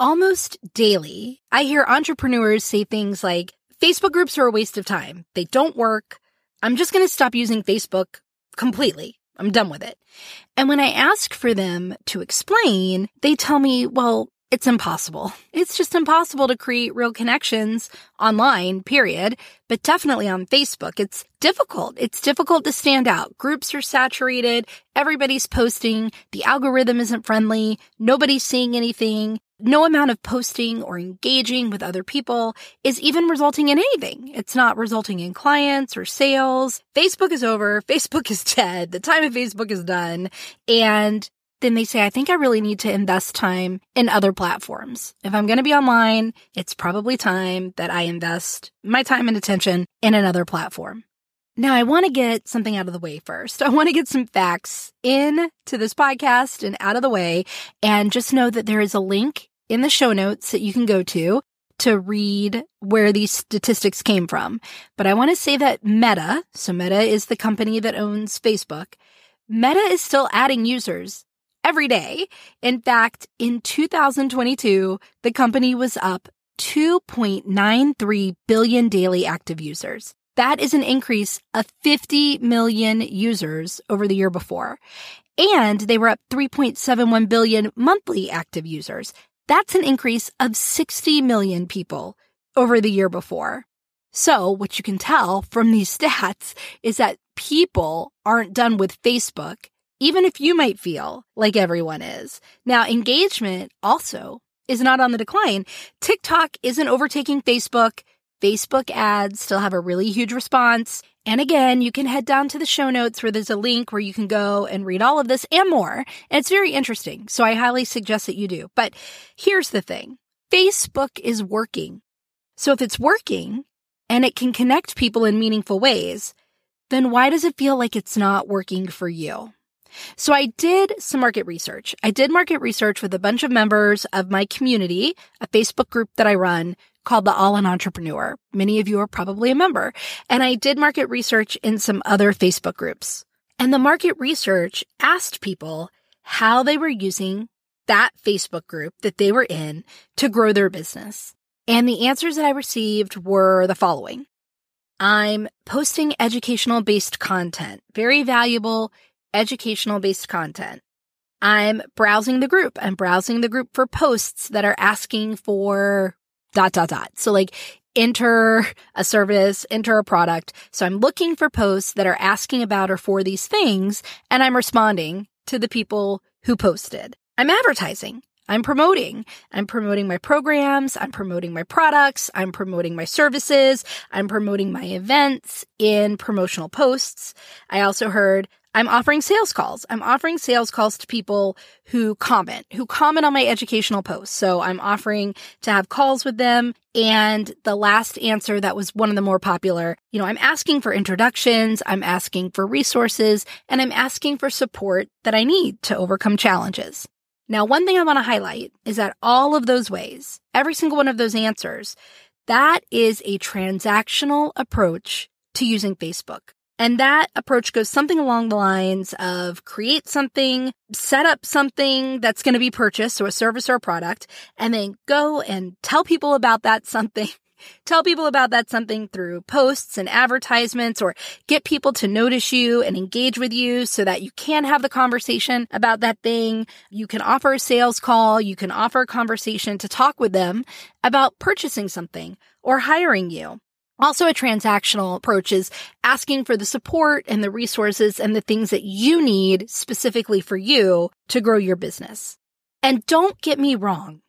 Almost daily, I hear entrepreneurs say things like, Facebook groups are a waste of time. They don't work. I'm just going to stop using Facebook completely. I'm done with it. And when I ask for them to explain, they tell me, well, it's impossible. It's just impossible to create real connections online, period, but definitely on Facebook. It's difficult. It's difficult to stand out. Groups are saturated. Everybody's posting. The algorithm isn't friendly. Nobody's seeing anything. No amount of posting or engaging with other people is even resulting in anything. It's not resulting in clients or sales. Facebook is over. Facebook is dead. The time of Facebook is done. And then they say, I think I really need to invest time in other platforms. If I'm going to be online, it's probably time that I invest my time and attention in another platform. Now, I want to get something out of the way first. I want to get some facts into this podcast and out of the way. And just know that there is a link in the show notes that you can go to read where these statistics came from. But I want to say that Meta, so Meta is the company that owns Facebook, Meta is still adding users every day. In fact, in 2022, the company was up 2.93 billion daily active users. That is an increase of 50 million users over the year before. And they were up 3.71 billion monthly active users. That's an increase of 60 million people over the year before. So what you can tell from these stats is that people aren't done with Facebook, even if you might feel like everyone is. Now, engagement also is not on the decline. TikTok isn't overtaking Facebook. Facebook ads still have a really huge response. And again, you can head down to the show notes where there's a link where you can go and read all of this and more. And it's very interesting. So I highly suggest that you do. But here's the thing. Facebook is working. So if it's working and it can connect people in meaningful ways, then why does it feel like it's not working for you? So I did some market research. I did market research with a bunch of members of my community, a Facebook group that I run called the All-In Entrepreneur. Many of you are probably a member. And I did market research in some other Facebook groups. And the market research asked people how they were using that Facebook group that they were in to grow their business. And the answers that I received were the following. I'm posting educational-based content, very valuable educational-based content. I'm browsing the group. I'm browsing the group for posts that are asking for ... So like enter a service, enter a product. So I'm looking for posts that are asking about or for these things, and I'm responding to the people who posted. I'm advertising. I'm promoting. I'm promoting my programs. I'm promoting my products. I'm promoting my services. I'm promoting my events in promotional posts. I also heard I'm offering sales calls. I'm offering sales calls to people who comment on my educational posts. So I'm offering to have calls with them. And the last answer that was one of the more popular, I'm asking for introductions, I'm asking for resources, and I'm asking for support that I need to overcome challenges. Now, one thing I want to highlight is that all of those ways, every single one of those answers, that is a transactional approach to using Facebook. And that approach goes something along the lines of create something, set up something that's going to be purchased, so a service or a product, and then go and tell people about that something. Tell people about that something through posts and advertisements, or get people to notice you and engage with you so that you can have the conversation about that thing. You can offer a sales call. You can offer a conversation to talk with them about purchasing something or hiring you. Also, a transactional approach is asking for the support and the resources and the things that you need specifically for you to grow your business. And don't get me wrong.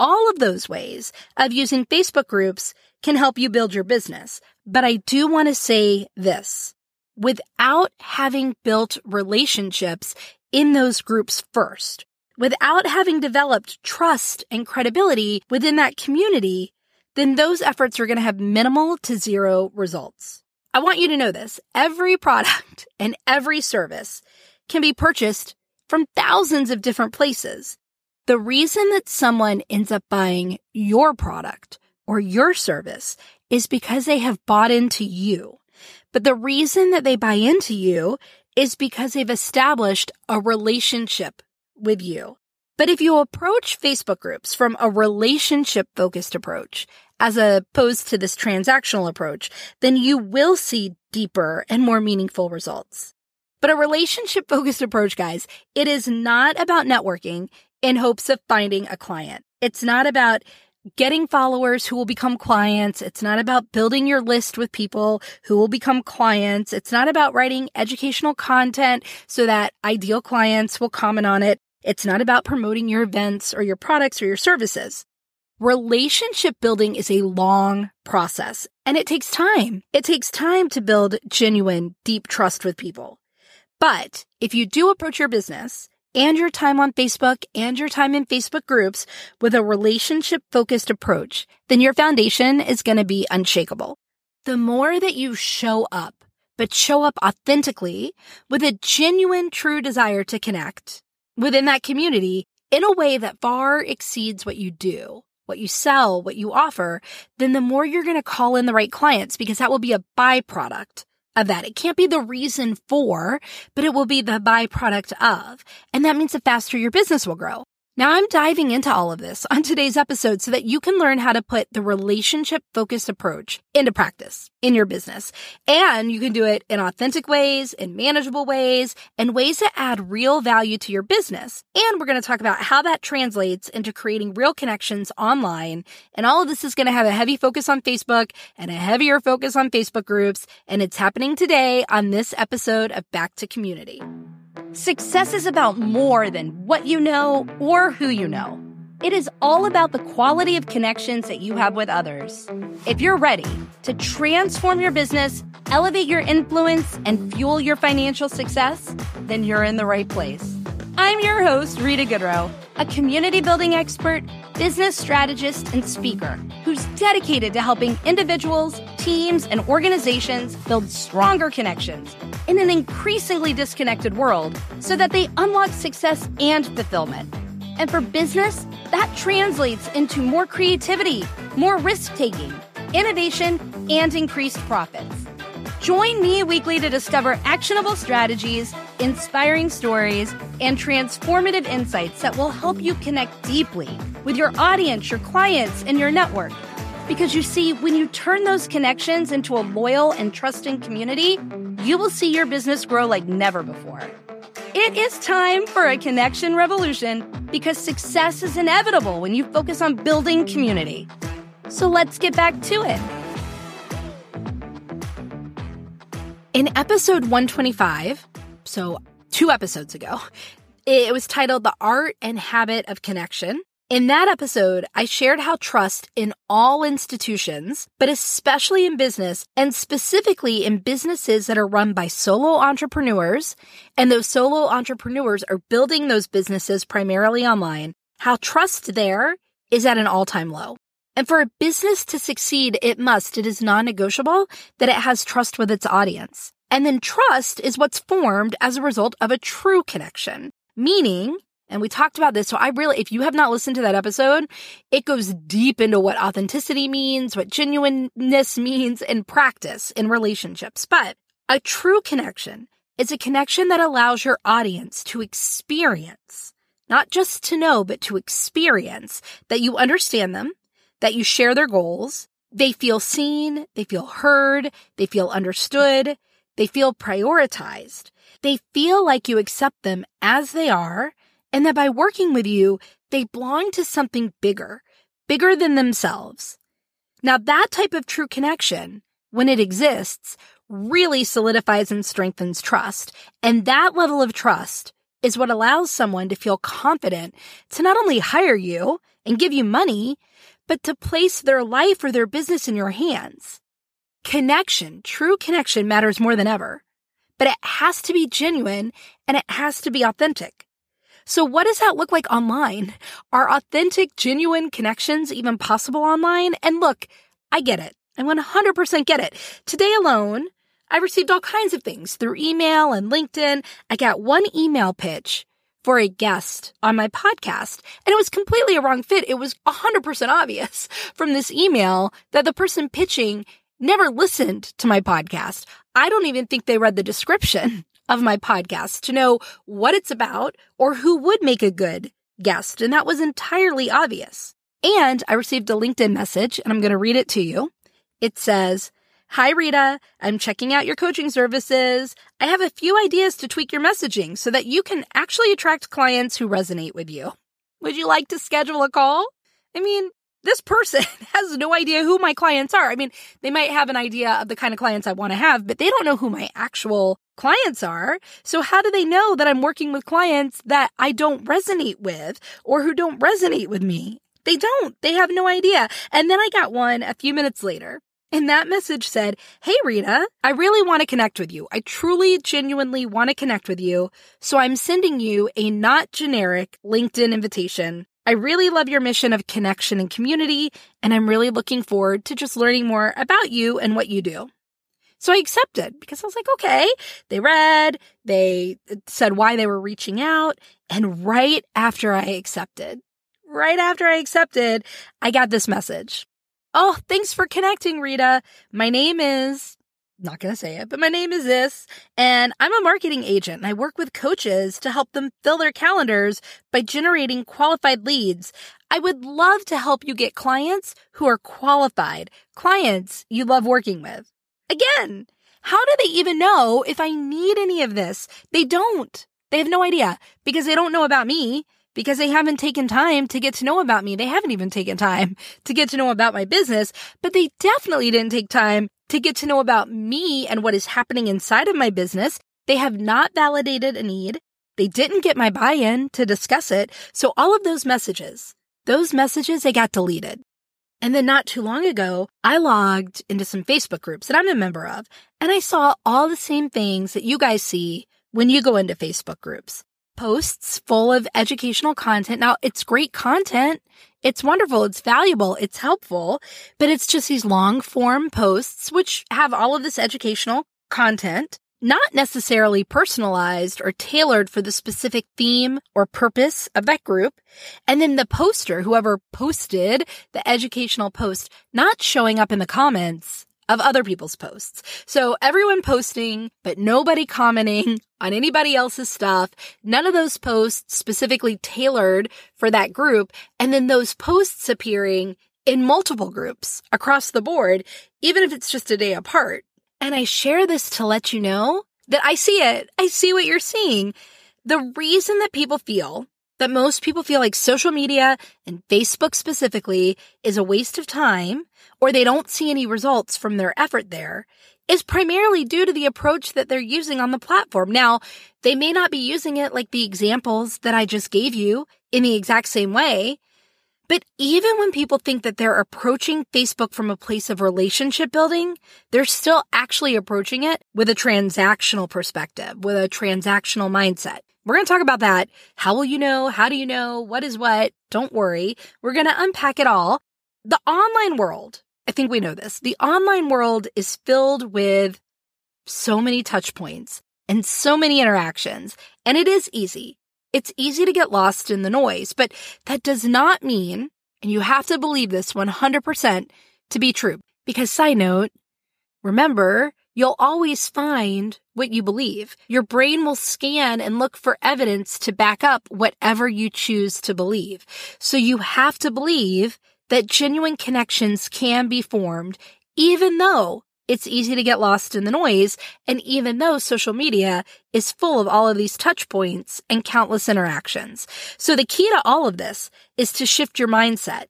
All of those ways of using Facebook groups can help you build your business. But I do want to say this. Without having built relationships in those groups first, without having developed trust and credibility within that community, then those efforts are going to have minimal to zero results. I want you to know this. Every product and every service can be purchased from thousands of different places. The reason that someone ends up buying your product or your service is because they have bought into you. But the reason that they buy into you is because they've established a relationship with you. But if you approach Facebook groups from a relationship-focused approach, as opposed to this transactional approach, then you will see deeper and more meaningful results. But a relationship-focused approach, guys, it is not about networking in hopes of finding a client. It's not about getting followers who will become clients. It's not about building your list with people who will become clients. It's not about writing educational content so that ideal clients will comment on it. It's not about promoting your events or your products or your services. Relationship building is a long process, and it takes time. It takes time to build genuine, deep trust with people. But if you do approach your business and your time on Facebook and your time in Facebook groups with a relationship-focused approach, then your foundation is going to be unshakable. The more that you show up, but show up authentically with a genuine, true desire to connect within that community in a way that far exceeds what you do, what you sell, what you offer, then the more you're going to call in the right clients, because that will be a byproduct of that. It can't be the reason for, but it will be the byproduct of. And that means the faster your business will grow. Now, I'm diving into all of this on today's episode so that you can learn how to put the relationship-focused approach into practice in your business. And you can do it in authentic ways, in manageable ways, and ways that add real value to your business. And we're going to talk about how that translates into creating real connections online. And all of this is going to have a heavy focus on Facebook and a heavier focus on Facebook groups. And it's happening today on this episode of Back to Community. Success is about more than what you know or who you know. It is all about the quality of connections that you have with others. If you're ready to transform your business, elevate your influence, and fuel your financial success, then you're in the right place. I'm your host, Rita Goodroe, a community building expert, business strategist, and speaker who's dedicated to helping individuals, teams, and organizations build stronger connections in an increasingly disconnected world so that they unlock success and fulfillment. And for business, that translates into more creativity, more risk-taking, innovation, and increased profits. Join me weekly to discover actionable strategies, inspiring stories, and transformative insights that will help you connect deeply with your audience, your clients, and your network. Because you see, when you turn those connections into a loyal and trusting community, you will see your business grow like never before. It is time for a connection revolution, because success is inevitable when you focus on building community. So let's get back to it. In episode 125, so 2 episodes ago, it was titled The Art and Habit of Connection. In that episode, I shared how trust in all institutions, but especially in business, and specifically in businesses that are run by solo entrepreneurs, and those solo entrepreneurs are building those businesses primarily online, how trust there is at an all-time low. And for a business to succeed, it is non-negotiable that it has trust with its audience. And then trust is what's formed as a result of a true connection, meaning, and we talked about this, so if you have not listened to that episode, it goes deep into what authenticity means, what genuineness means in practice, in relationships. But a true connection is a connection that allows your audience to experience, not just to know, but to experience that you understand them, that you share their goals, they feel seen, they feel heard, they feel understood, they feel prioritized, they feel like you accept them as they are, and that by working with you, they belong to something bigger, bigger than themselves. Now, that type of true connection, when it exists, really solidifies and strengthens trust, and that level of trust is what allows someone to feel confident to not only hire you and give you money, but to place their life or their business in your hands. Connection, true connection, matters more than ever, but it has to be genuine and it has to be authentic. So what does that look like online? Are authentic, genuine connections even possible online? And look, I get it. I 100% get it. Today alone, I received all kinds of things through email and LinkedIn. I got one email pitch for a guest on my podcast, and it was completely a wrong fit. It was 100% obvious from this email that the person pitching never listened to my podcast. I don't even think they read the description of my podcast to know what it's about or who would make a good guest, and that was entirely obvious. And I received a LinkedIn message, and I'm going to read it to you. It says, "Hi, Rita. I'm checking out your coaching services. I have a few ideas to tweak your messaging so that you can actually attract clients who resonate with you. Would you like to schedule a call?" I mean, this person has no idea who my clients are. I mean, they might have an idea of the kind of clients I want to have, but they don't know who my actual clients are. So how do they know that I'm working with clients that I don't resonate with or who don't resonate with me? They don't. They have no idea. And then I got one a few minutes later, and that message said, "Hey, Rita, I really want to connect with you. I truly, genuinely want to connect with you. So I'm sending you a not generic LinkedIn invitation. I really love your mission of connection and community, and I'm really looking forward to just learning more about you and what you do." So I accepted because I was like, okay, they said why they were reaching out. And right after I accepted, I got this message. "Oh, thanks for connecting, Rita. My name is," not going to say it, but "my name is this, and I'm a marketing agent, and I work with coaches to help them fill their calendars by generating qualified leads. I would love to help you get clients who are qualified, clients you love working with." Again, how do they even know if I need any of this? They don't. They have no idea because they don't know about me. Because they haven't taken time to get to know about me. They haven't even taken time to get to know about my business, but they definitely didn't take time to get to know about me and what is happening inside of my business. They have not validated a need. They didn't get my buy-in to discuss it. So all of those messages, they got deleted. And then not too long ago, I logged into some Facebook groups that I'm a member of, and I saw all the same things that you guys see when you go into Facebook groups. Posts full of educational content. Now, it's great content. It's wonderful. It's valuable. It's helpful. But it's just these long form posts, which have all of this educational content, not necessarily personalized or tailored for the specific theme or purpose of that group. And then the poster, whoever posted the educational post, not showing up in the comments of other people's posts. So everyone posting, but nobody commenting on anybody else's stuff. None of those posts specifically tailored for that group. And then those posts appearing in multiple groups across the board, even if it's just a day apart. And I share this to let you know that I see it. I see what you're seeing. The reason that people feel that most people feel like social media and Facebook specifically is a waste of time, or they don't see any results from their effort there, is primarily due to the approach that they're using on the platform. Now, they may not be using it like the examples that I just gave you in the exact same way, but even when people think that they're approaching Facebook from a place of relationship building, they're still actually approaching it with a transactional perspective, with a transactional mindset. We're going to talk about that. How will you know? How do you know? What is what? Don't worry. We're going to unpack it all. The online world, I think we know this, the online world is filled with so many touch points and so many interactions, and it is easy. It's easy to get lost in the noise, but that does not mean, and you have to believe this 100% to be true, because side note, remember, you'll always find what you believe. Your brain will scan and look for evidence to back up whatever you choose to believe. So you have to believe that genuine connections can be formed, even though it's easy to get lost in the noise, and even though social media is full of all of these touch points and countless interactions. So the key to all of this is to shift your mindset,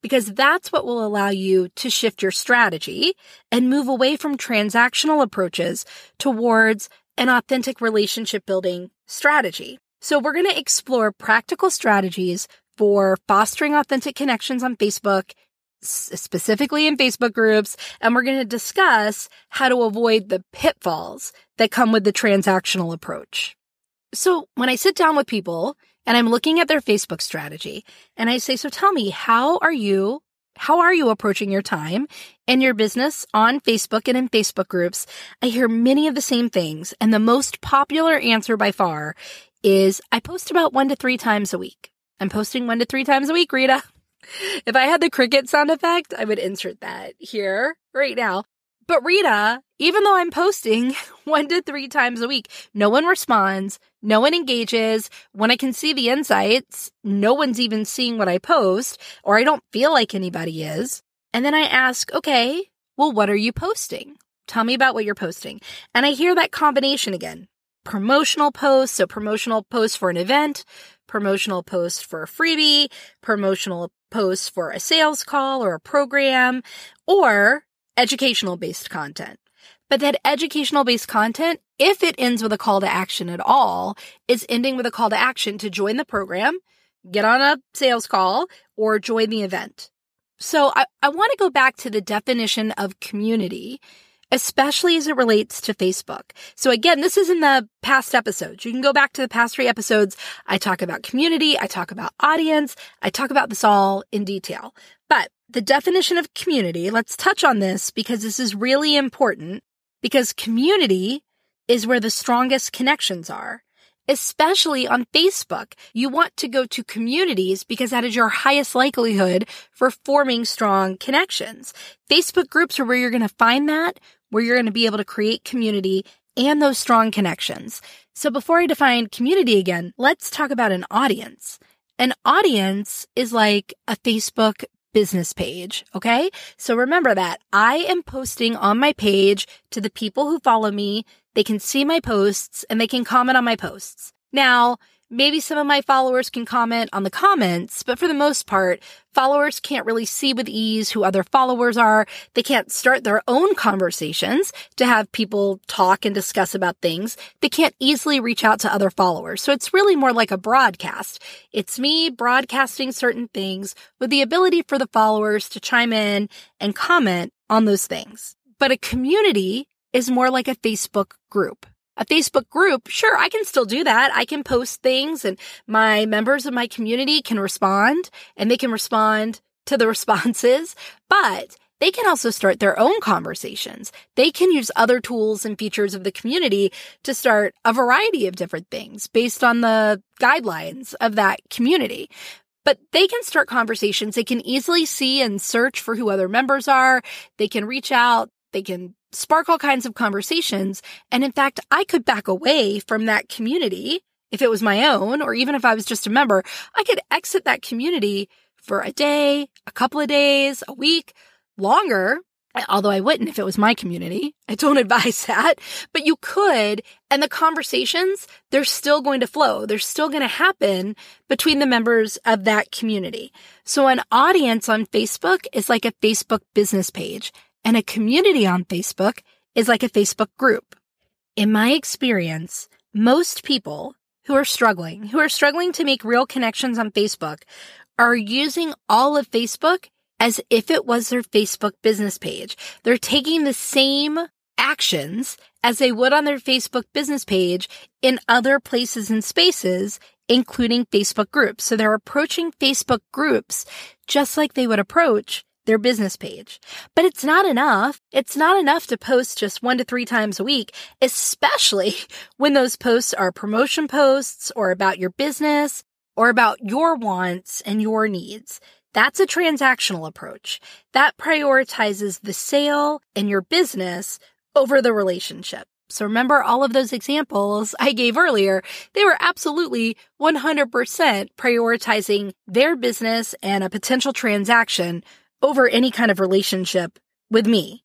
because that's what will allow you to shift your strategy and move away from transactional approaches towards an authentic relationship-building strategy. So we're going to explore practical strategies for fostering authentic connections on Facebook, specifically in Facebook groups, and we're going to discuss how to avoid the pitfalls that come with the transactional approach. So when I sit down with people, and I'm looking at their Facebook strategy, and I say, so tell me, how are you approaching your time and your business on Facebook and in Facebook groups? I hear many of the same things. And the most popular answer by far is, I post about 1 to 3 times a week. I'm posting 1 to 3 times a week, Rita. If I had the cricket sound effect, I would insert that here right now. But Rita, even though I'm posting 1 to 3 times a week, no one responds. No one engages. When I can see the insights, no one's even seeing what I post, or I don't feel like anybody is. And then I ask, okay, well, what are you posting? Tell me about what you're posting. And I hear that combination again. Promotional posts, so promotional posts for an event, promotional posts for a freebie, promotional posts for a sales call or a program, or educational-based content. But that educational-based content, if it ends with a call to action at all, is ending with a call to action to join the program, get on a sales call, or join the event. So I want to go back to the definition of community, especially as it relates to Facebook. So again, this is in the past episodes. You can go back to the past 3 episodes. I talk about community. I talk about audience. I talk about this all in detail. But the definition of community, let's touch on this because this is really important, because community is where the strongest connections are, especially on Facebook. You want to go to communities because that is your highest likelihood for forming strong connections. Facebook groups are where you're going to find that, where you're going to be able to create community and those strong connections. So before I define community again, let's talk about an audience. An audience is like a Facebook business page, okay? So remember that. I am posting on my page to the people who follow me. They can see my posts and they can comment on my posts. Now, maybe some of my followers can comment on the comments, but for the most part, followers can't really see with ease who other followers are. They can't start their own conversations to have people talk and discuss about things. They can't easily reach out to other followers. So it's really more like a broadcast. It's me broadcasting certain things with the ability for the followers to chime in and comment on those things. But a community is more like a Facebook group. A Facebook group, sure, I can still do that. I can post things and my members of my community can respond and they can respond to the responses, but they can also start their own conversations. They can use other tools and features of the community to start a variety of different things based on the guidelines of that community. But they can start conversations. They can easily see and search for who other members are. They can reach out. They can spark all kinds of conversations. And in fact, I could back away from that community if it was my own, or even if I was just a member, I could exit that community for a day, a couple of days, a week, longer, although I wouldn't if it was my community. I don't advise that, but you could. And the conversations, they're still going to flow. They're still going to happen between the members of that community. So an audience on Facebook is like a Facebook business page. And a community on Facebook is like a Facebook group. In my experience, most people who are struggling to make real connections on Facebook are using all of Facebook as if it was their Facebook business page. They're taking the same actions as they would on their Facebook business page in other places and spaces, including Facebook groups. So they're approaching Facebook groups just like they would approach their business page. But it's not enough. It's not enough to post just 1 to 3 times a week, especially when those posts are promotion posts or about your business or about your wants and your needs. That's a transactional approach. That prioritizes the sale and your business over the relationship. So remember all of those examples I gave earlier, they were absolutely 100% prioritizing their business and a potential transaction over any kind of relationship with me.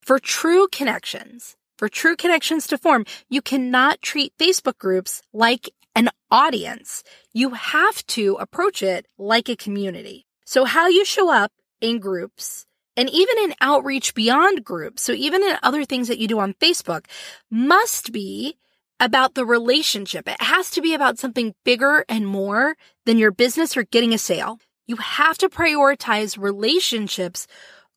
For true connections to form, you cannot treat Facebook groups like an audience. You have to approach it like a community. So how you show up in groups and even in outreach beyond groups, so even in other things that you do on Facebook, must be about the relationship. It has to be about something bigger and more than your business or getting a sale. You have to prioritize relationships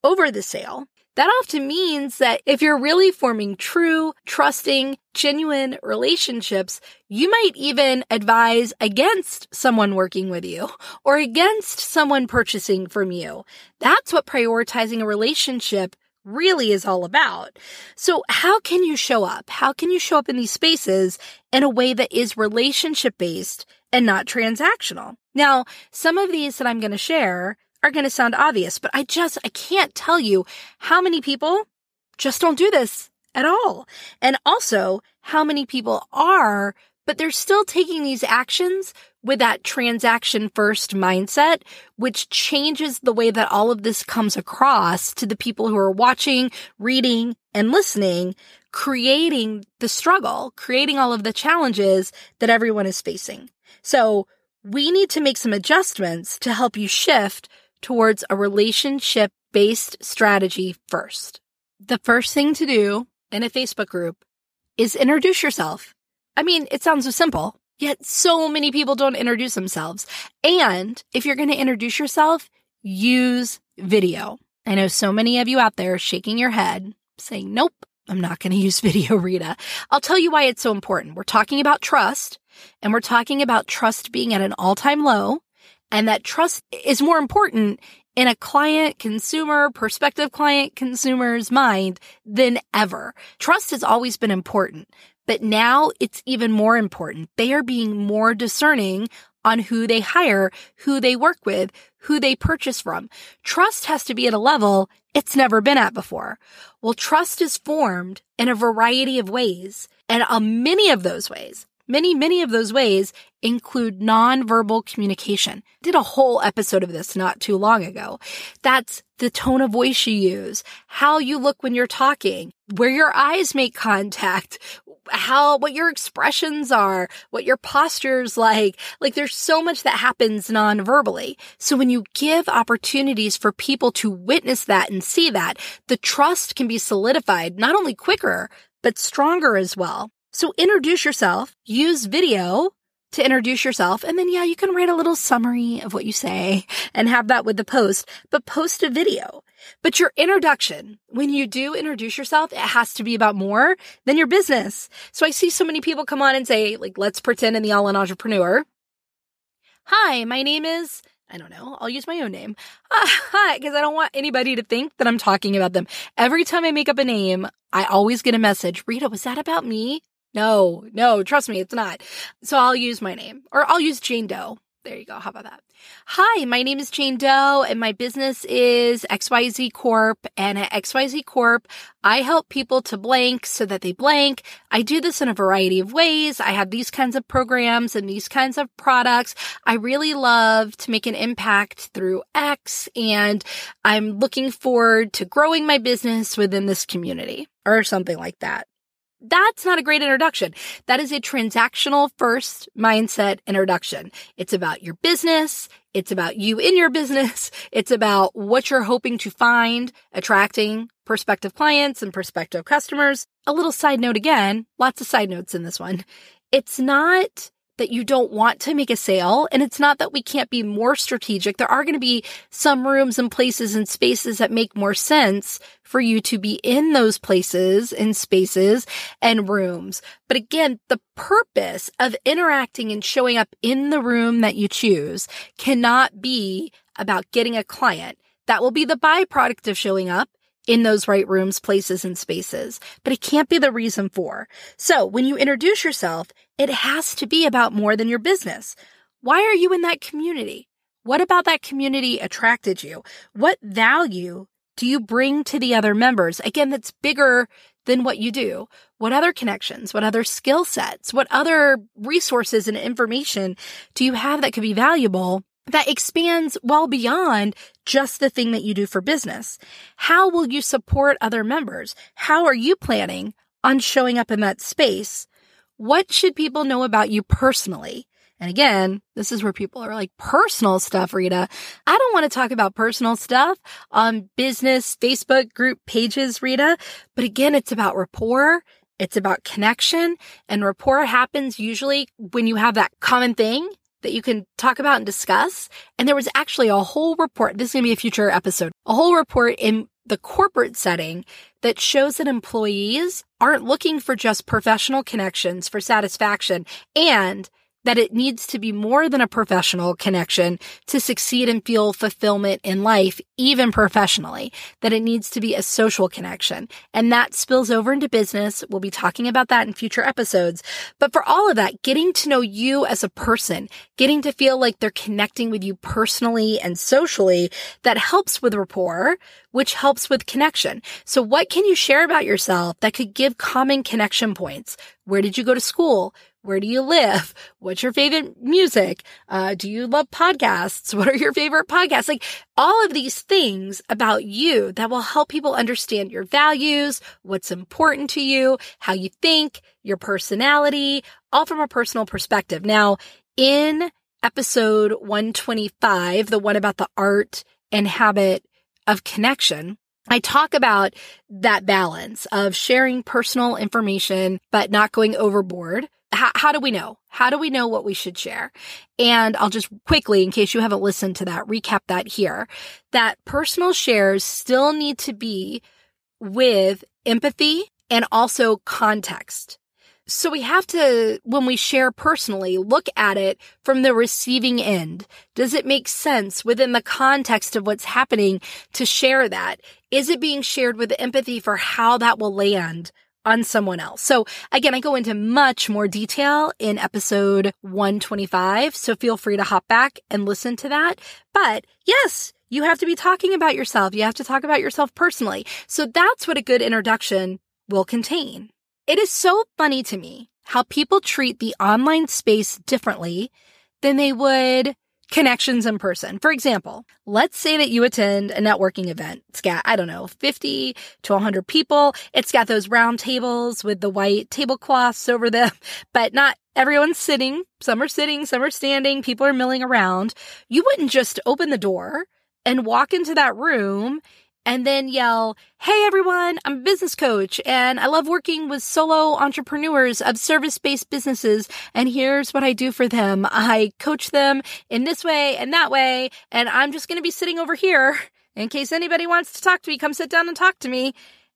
over the sale. That often means that if you're really forming true, trusting, genuine relationships, you might even advise against someone working with you or against someone purchasing from you. That's what prioritizing a relationship really is all about. So how can you show up? How can you show up in these spaces in a way that is relationship-based and not transactional? Now, some of these that I'm going to share are going to sound obvious, but I can't tell you how many people just don't do this at all. And also how many people are But they're still taking these actions with that transaction-first mindset, which changes the way that all of this comes across to the people who are watching, reading, and listening, creating the struggle, creating all of the challenges that everyone is facing. So we need to make some adjustments to help you shift towards a relationship-based strategy first. The first thing to do in a Facebook group is introduce yourself. I mean, it sounds so simple, yet so many people don't introduce themselves. And if you're going to introduce yourself, use video. I know so many of you out there shaking your head, saying, nope, I'm not going to use video, Rita. I'll tell you why it's so important. We're talking about trust, and we're talking about trust being at an all-time low, and that trust is more important in a prospective client consumer's mind than ever. Trust has always been important. But now it's even more important. They are being more discerning on who they hire, who they work with, who they purchase from. Trust has to be at a level it's never been at before. Well, trust is formed in a variety of ways. And many of those ways include nonverbal communication. I did a whole episode of this not too long ago. That's the tone of voice you use, how you look when you're talking, where your eyes make contact, what your expressions are, what your posture's like. Like, there's so much that happens non-verbally. So when you give opportunities for people to witness that and see that, the trust can be solidified not only quicker, but stronger as well. So introduce yourself, use video to introduce yourself, and then you can write a little summary of what you say and have that with the post, but post a video. But your introduction, when you do introduce yourself, it has to be about more than your business. So I see so many people come on and say, like, let's pretend in the All-In Entrepreneur, hi, my name is, I don't know, I'll use my own name. Hi, because I don't want anybody to think that I'm talking about them. Every time I make up a name, I always get a message, Rita, was that about me? No, trust me, it's not. So I'll use my name, or I'll use Jane Doe. There you go. How about that? Hi, my name is Jane Doe, and my business is XYZ Corp. And at XYZ Corp, I help people to blank so that they blank. I do this in a variety of ways. I have these kinds of programs and these kinds of products. I really love to make an impact through X, and I'm looking forward to growing my business within this community, or something like that. That's not a great introduction. That is a transactional first mindset introduction. It's about your business. It's about you in your business. It's about what you're hoping to find, attracting prospective clients and prospective customers. A little side note again, lots of side notes in this one. It's not that you don't want to make a sale, and it's not that we can't be more strategic. There are going to be some rooms and places and spaces that make more sense for you to be in those places and spaces and rooms. But again, the purpose of interacting and showing up in the room that you choose cannot be about getting a client. That will be the byproduct of showing up in those right rooms, places, and spaces, but it can't be the reason for. So when you introduce yourself, it has to be about more than your business. Why are you in that community? What about that community attracted you? What value do you bring to the other members? Again, that's bigger than what you do. What other connections, what other skill sets, what other resources and information do you have that could be valuable that expands well beyond just the thing that you do for business? How will you support other members? How are you planning on showing up in that space? What should people know about you personally? And again, this is where people are like, personal stuff, Rita. I don't want to talk about personal stuff on business Facebook group pages, Rita. But again, it's about rapport. It's about connection. And rapport happens usually when you have that common thing that you can talk about and discuss. And there was actually a whole report, this is going to be a future episode, a whole report in the corporate setting that shows that employees aren't looking for just professional connections for satisfaction, and that it needs to be more than a professional connection to succeed and feel fulfillment in life, even professionally, that it needs to be a social connection. And that spills over into business. We'll be talking about that in future episodes. But for all of that, getting to know you as a person, getting to feel like they're connecting with you personally and socially, that helps with rapport, which helps with connection. So what can you share about yourself that could give common connection points? Where did you go to school? Where do you live? What's your favorite music? Do you love podcasts? What are your favorite podcasts? Like all of these things about you that will help people understand your values, what's important to you, how you think, your personality, all from a personal perspective. Now, in episode 125, the one about the art and habit of connection, I talk about that balance of sharing personal information, but not going overboard. How do we know? How do we know what we should share? And I'll just quickly, in case you haven't listened to that, recap that here, that personal shares still need to be with empathy and also context. So we have to, when we share personally, look at it from the receiving end. Does it make sense within the context of what's happening to share that? Is it being shared with empathy for how that will land on someone else? So again, I go into much more detail in episode 125, so feel free to hop back and listen to that. But yes, you have to be talking about yourself. You have to talk about yourself personally. So that's what a good introduction will contain. It is so funny to me how people treat the online space differently than they would connections in person. For example, let's say that you attend a networking event. It's got, 50 to 100 people. It's got those round tables with the white tablecloths over them, but not everyone's sitting. Some are sitting, some are standing. People are milling around. You wouldn't just open the door and walk into that room and then yell, "Hey everyone, I'm a business coach and I love working with solo entrepreneurs of service-based businesses. And here's what I do for them. I coach them in this way and that way. And I'm just going to be sitting over here in case anybody wants to talk to me. Come sit down and talk to me."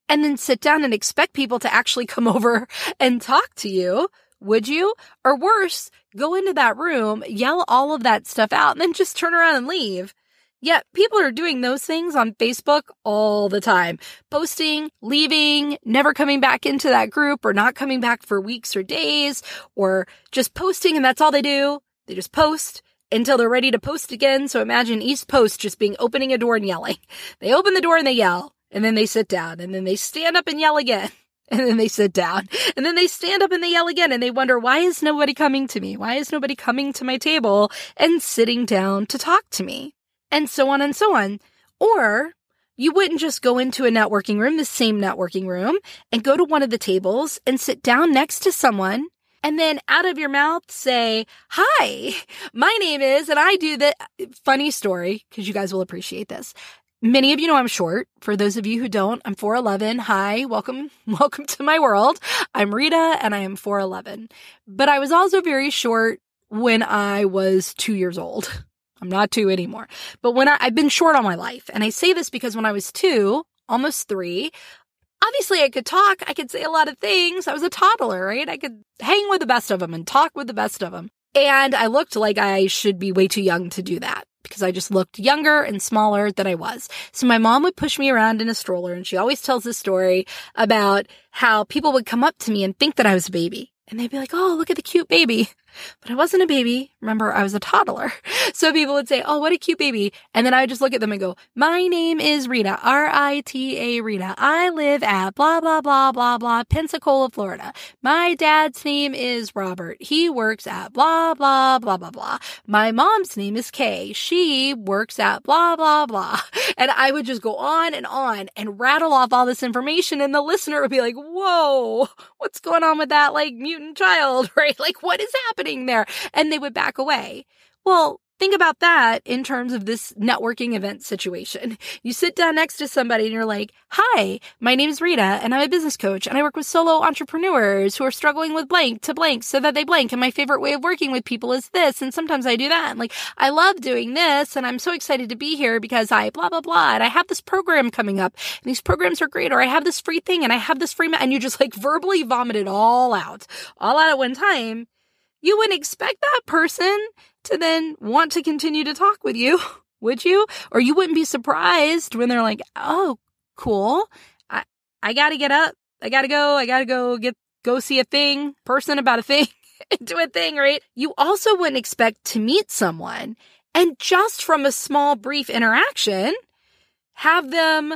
And then sit down and expect people to actually come over and talk to you. Would you? Or worse, go into that room, yell all of that stuff out, and then just turn around and leave. Yet people are doing those things on Facebook all the time. Posting, leaving, never coming back into that group or not coming back for weeks or days, or just posting and that's all they do. They just post until they're ready to post again. So imagine East Post just being opening a door and yelling. They open the door and they yell, and then they sit down, and then they stand up and yell again. And then they sit down, and then they stand up and they yell again, and they wonder, why is nobody coming to me? Why is nobody coming to my table and sitting down to talk to me? And so on and so on. Or you wouldn't just go into a networking room, the same networking room, and go to one of the tables and sit down next to someone and then out of your mouth say, "Hi, my name is," and I do that. Funny story, because you guys will appreciate this. Many of you know I'm short. For those of you who don't, I'm 4'11". Hi, welcome to my world. I'm Rita and I am 4'11". But I was also very short when I was 2 years old. I'm not 2 anymore. But when I've been short all my life. And I say this because when I was 2, almost 3, obviously I could talk. I could say a lot of things. I was a toddler, right? I could hang with the best of them and talk with the best of them. And I looked like I should be way too young to do that because I just looked younger and smaller than I was. So my mom would push me around in a stroller. And she always tells this story about how people would come up to me and think that I was a baby. And they'd be like, "Oh, look at the cute baby." But I wasn't a baby. Remember, I was a toddler. So people would say, "Oh, what a cute baby." And then I would just look at them and go, "My name is Rita, R-I-T-A Rita. I live at blah, blah, blah, blah, blah, Pensacola, Florida. My dad's name is Robert. He works at blah, blah, blah, blah, blah. My mom's name is Kay. She works at blah, blah, blah." And I would just go on and rattle off all this information. And the listener would be like, "Whoa, what's going on with that like mutant child, right? Like what is happening there?" And they would back away. Well, think about that in terms of this networking event situation. You sit down next to somebody and you're like, "Hi, my name is Rita and I'm a business coach and I work with solo entrepreneurs who are struggling with blank to blank so that they blank. And my favorite way of working with people is this. And sometimes I do that. And like, I love doing this and I'm so excited to be here because I blah, blah, blah. And I have this program coming up and these programs are great. Or I have this free thing and I have this free," and you just like verbally vomit it all out at one time. You wouldn't expect that person to then want to continue to talk with you, would you? Or you wouldn't be surprised when they're like, "Oh, cool. I got to get up. I got to go see a thing, person about a thing, do a thing," right? You also wouldn't expect to meet someone and just from a small, brief interaction, have them,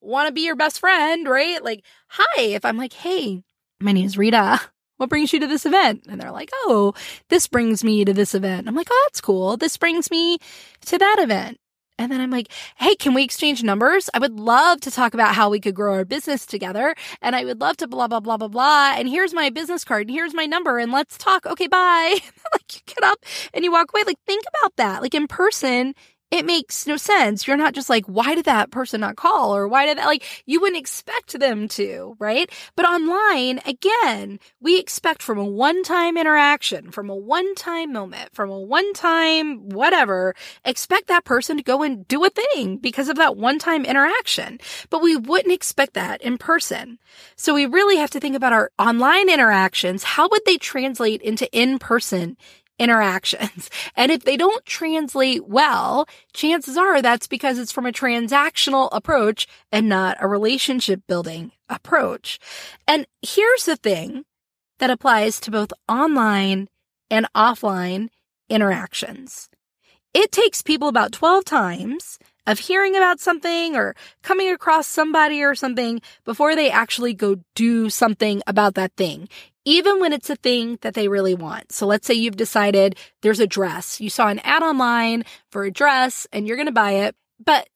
want to be your best friend, right? Like, hi, if I'm like, "Hey, my name is Rita. What brings you to this event? And they're like, oh, this brings me to this event. I'm like, oh, that's cool. This brings me to that event. And then I'm like, hey, can we exchange numbers? I would love to talk about how we could grow our business together. And I would love to blah, blah, blah, blah, blah. And here's my business card. And here's my number. And let's talk. Okay, bye. Like you get up and you walk away. Like think about that. Like in person, it makes no sense. You're not just like, why did that person not call? Or why did that? Like you wouldn't expect them to, right? But online, again, we expect from a one-time interaction, from a one-time moment, from a one-time whatever, expect that person to go and do a thing because of that one-time interaction. But we wouldn't expect that in person. So we really have to think about our online interactions. How would they translate into in-person interactions? And if they don't translate well, chances are that's because it's from a transactional approach and not a relationship building approach. And here's the thing that applies to both online and offline interactions. It takes people about 12 times of hearing about something or coming across somebody or something before they actually go do something about that thing, even when it's a thing that they really want. So let's say you've decided there's a dress. You saw an ad online for a dress and you're going to buy it, but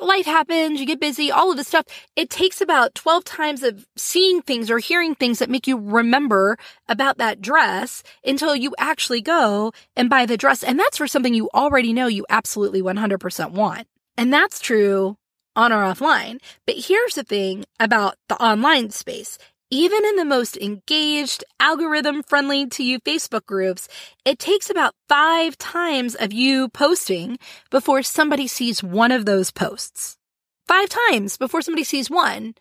life happens, you get busy, all of this stuff. It takes about 12 times of seeing things or hearing things that make you remember about that dress until you actually go and buy the dress. And that's for something you already know you absolutely 100% want. And that's true on or offline. But here's the thing about the online space. Even in the most engaged, algorithm-friendly to you Facebook groups, it takes about 5 times of you posting before somebody sees one of those posts. 5 times before somebody sees one.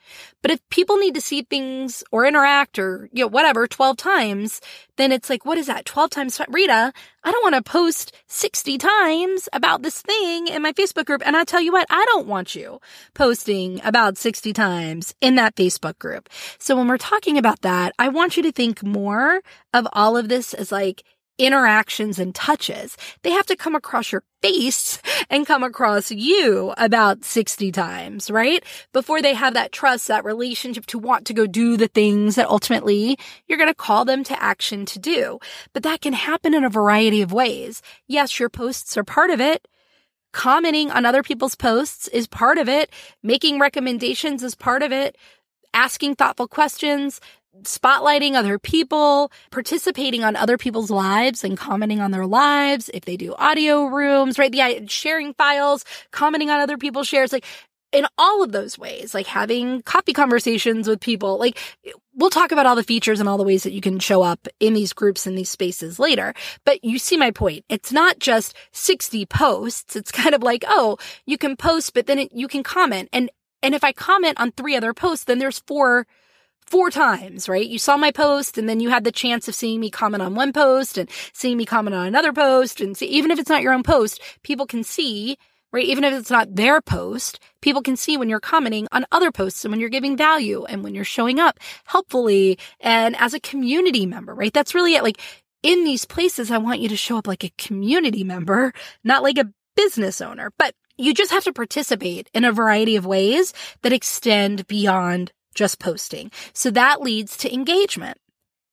But if people need to see things or interact or, you know, whatever, 12 times, then it's like, what is that? 12 times? Rita, I don't want to post 60 times about this thing in my Facebook group. And I tell you what, I don't want you posting about 60 times in that Facebook group. So when we're talking about that, I want you to think more of all of this as like interactions and touches. They have to come across your face and come across you about 60 times, right? Before they have that trust, that relationship to want to go do the things that ultimately you're going to call them to action to do. But that can happen in a variety of ways. Yes, your posts are part of it. Commenting on other people's posts is part of it. Making recommendations is part of it. Asking thoughtful questions, spotlighting other people, participating on other people's lives and commenting on their lives. If they do audio rooms, right? The sharing files, commenting on other people's shares, like in all of those ways, like having coffee conversations with people, like we'll talk about all the features and all the ways that you can show up in these groups and these spaces later. But you see my point. It's not just 60 posts. It's kind of like, oh, you can post, but then you can comment. And if I comment on 3 other posts, then there's four times, right? You saw my post and then you had the chance of seeing me comment on one post and seeing me comment on another post. And see, even if it's not your own post, people can see, right? Even if it's not their post, people can see when you're commenting on other posts and when you're giving value and when you're showing up helpfully and as a community member, right? That's really it. Like in these places, I want you to show up like a community member, not like a business owner, but you just have to participate in a variety of ways that extend beyond just posting. So that leads to engagement.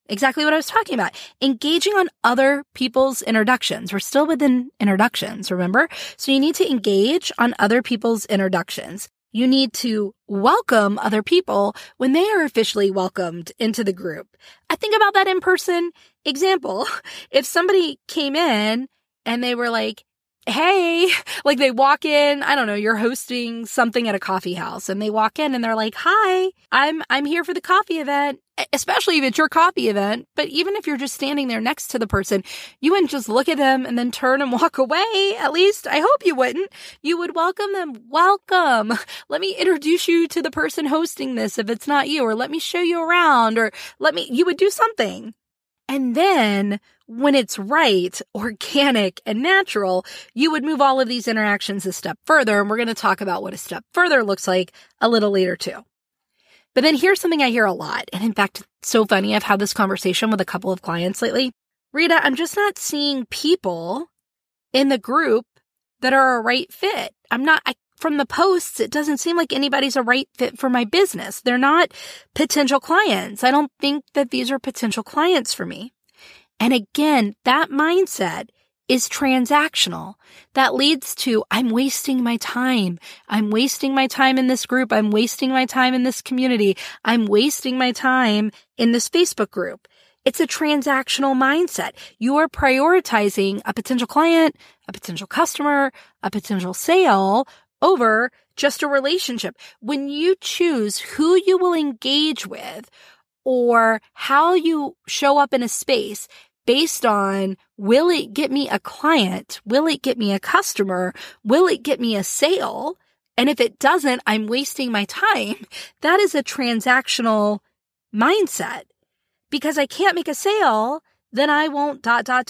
Exactly what I was talking about. Engaging on other people's introductions. We're still within introductions, remember? So you need to engage on other people's introductions. You need to welcome other people when they are officially welcomed into the group. I think about that in-person example. If somebody came in and they were like, hey, like they walk in, I don't know, you're hosting something at a coffee house and they walk in and they're like, hi, I'm here for the coffee event, especially if it's your coffee event. But even if you're just standing there next to the person, you wouldn't just look at them and then turn and walk away. At least I hope you wouldn't. You would welcome them. Welcome. Let me introduce you to the person hosting this if it's not you, or let me show you around, or you would do something. And then when it's right, organic and natural, you would move all of these interactions a step further. And we're going to talk about what a step further looks like a little later too. But then here's something I hear a lot. And in fact, it's so funny. I've had this conversation with a couple of clients lately. Rita, I'm just not seeing people in the group that are a right fit. I'm not, I from the posts, it doesn't seem like anybody's a right fit for my business. They're not potential clients. I don't think that these are potential clients for me. And again, that mindset is transactional. That leads to, I'm wasting my time. I'm wasting my time in this group. I'm wasting my time in this community. I'm wasting my time in this Facebook group. It's a transactional mindset. You are prioritizing a potential client, a potential customer, a potential sale over just a relationship. When you choose who you will engage with or how you show up in a space based on, will it get me a client? Will it get me a customer? Will it get me a sale? And if it doesn't, I'm wasting my time. That is a transactional mindset. Because I can't make a sale, then I won't ... But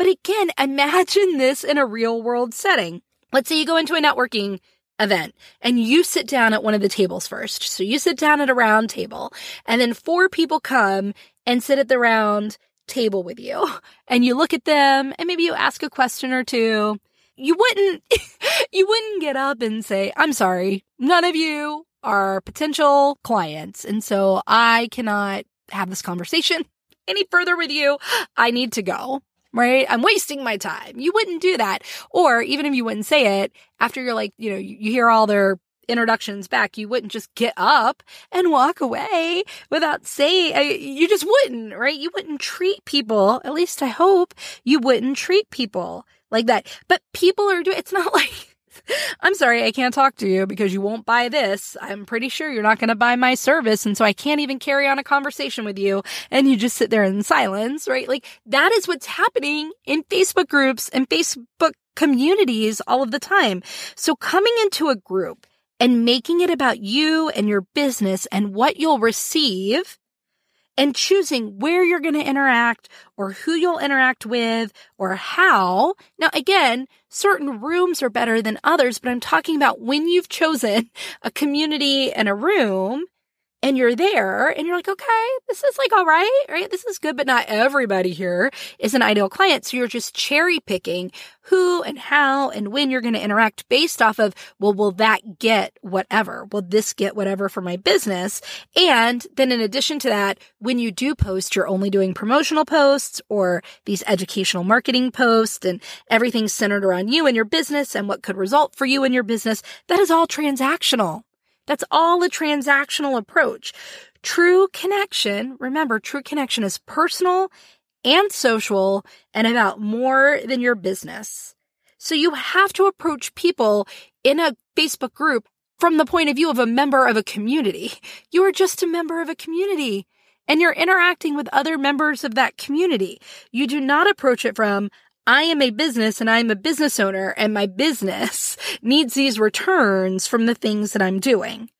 again, imagine this in a real world setting. Let's say you go into a networking event and you sit down at one of the tables first. So you sit down at a round table and then 4 people come and sit at the round table with you and you look at them and maybe you ask a question or two. You wouldn't get up and say, I'm sorry, none of you are potential clients. And so I cannot have this conversation any further with you. I need to go, right? I'm wasting my time. You wouldn't do that. Or even if you wouldn't say it, after you're like, you know, you hear all their introductions back, you wouldn't just get up and walk away without saying, you just wouldn't, right? You wouldn't treat people, at least I hope you wouldn't treat people like that. But people are doing, it's not like, I'm sorry, I can't talk to you because you won't buy this. I'm pretty sure you're not going to buy my service. And so I can't even carry on a conversation with you. And you just sit there in silence, right? Like that is what's happening in Facebook groups and Facebook communities all of the time. So coming into a group and making it about you and your business and what you'll receive and choosing where you're going to interact or who you'll interact with or how. Now, again, certain rooms are better than others, but I'm talking about when you've chosen a community and a room and you're there and you're like, okay, this is like, all right, right? This is good, but not everybody here is an ideal client. So you're just cherry picking who and how and when you're going to interact based off of, well, will that get whatever? Will this get whatever for my business? And then in addition to that, when you do post, you're only doing promotional posts or these educational marketing posts and everything's centered around you and your business and what could result for you and your business. That is all transactional. That's all a transactional approach. True connection, remember, true connection is personal and social and about more than your business. So you have to approach people in a Facebook group from the point of view of a member of a community. You are just a member of a community and you're interacting with other members of that community. You do not approach it from, I am a business and I'm a business owner and my business needs these returns from the things that I'm doing.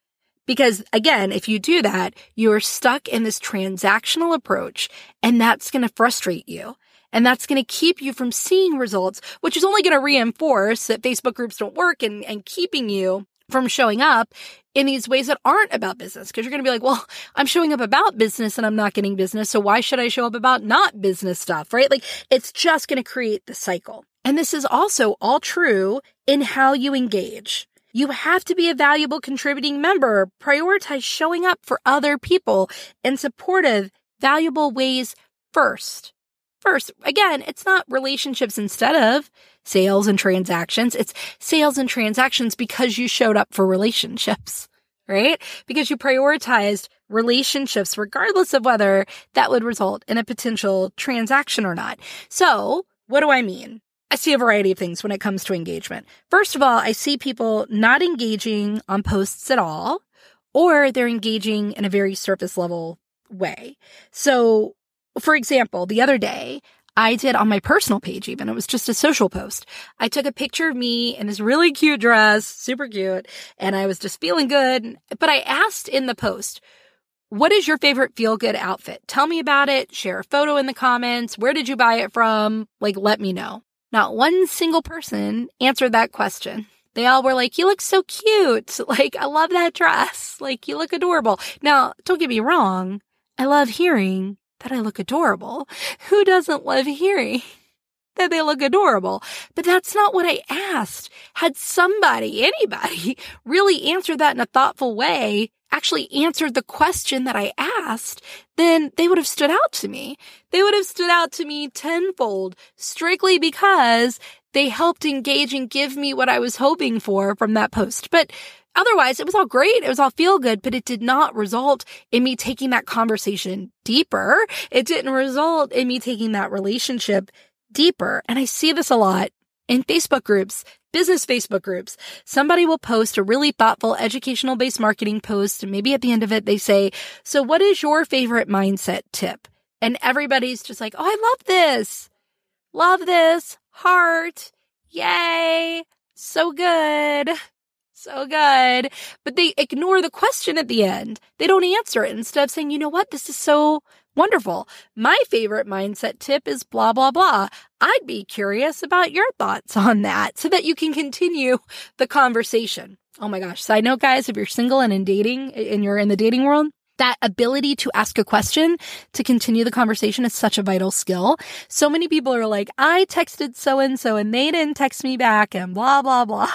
Because again, if you do that, you're stuck in this transactional approach and that's going to frustrate you. And that's going to keep you from seeing results, which is only going to reinforce that Facebook groups don't work and keeping you from showing up in these ways that aren't about business. Because you're going to be like, well, I'm showing up about business and I'm not getting business. So why should I show up about not business stuff, right? Like it's just going to create the cycle. And this is also all true in how you engage. You have to be a valuable contributing member. Prioritize showing up for other people in supportive, valuable ways first. First, again, it's not relationships instead of sales and transactions. It's sales and transactions because you showed up for relationships, right? Because you prioritized relationships regardless of whether that would result in a potential transaction or not. So what do I mean? I see a variety of things when it comes to engagement. First of all, I see people not engaging on posts at all, or they're engaging in a very surface level way. So for example, the other day, I did on my personal page even, it was just a social post. I took a picture of me in this really cute dress, super cute, and I was just feeling good. But I asked in the post, what is your favorite feel-good outfit? Tell me about it. Share a photo in the comments. Where did you buy it from? Like, let me know. Not one single person answered that question. They all were like, you look so cute. Like, I love that dress. Like, you look adorable. Now, don't get me wrong. I love hearing that I look adorable. Who doesn't love hearing that they look adorable. But that's not what I asked. Had somebody, anybody, really answered that in a thoughtful way, actually answered the question that I asked, then they would have stood out to me. They would have stood out to me tenfold, strictly because they helped engage and give me what I was hoping for from that post. But otherwise, it was all great. It was all feel good, but it did not result in me taking that conversation deeper. It didn't result in me taking that relationship deeper. And I see this a lot in Facebook groups. Business Facebook groups, somebody will post a really thoughtful educational-based marketing post, and maybe at the end of it, they say, so what is your favorite mindset tip? And everybody's just like, oh, I love this, heart, yay, so good, but they ignore the question at the end. They don't answer it instead of saying, you know what, this is so wonderful. My favorite mindset tip is blah, blah, blah. I'd be curious about your thoughts on that so that you can continue the conversation. Oh my gosh. Side note, guys, if you're single and in dating and you're in the dating world, that ability to ask a question to continue the conversation is such a vital skill. So many people are like, I texted so-and-so and they didn't text me back and blah, blah, blah.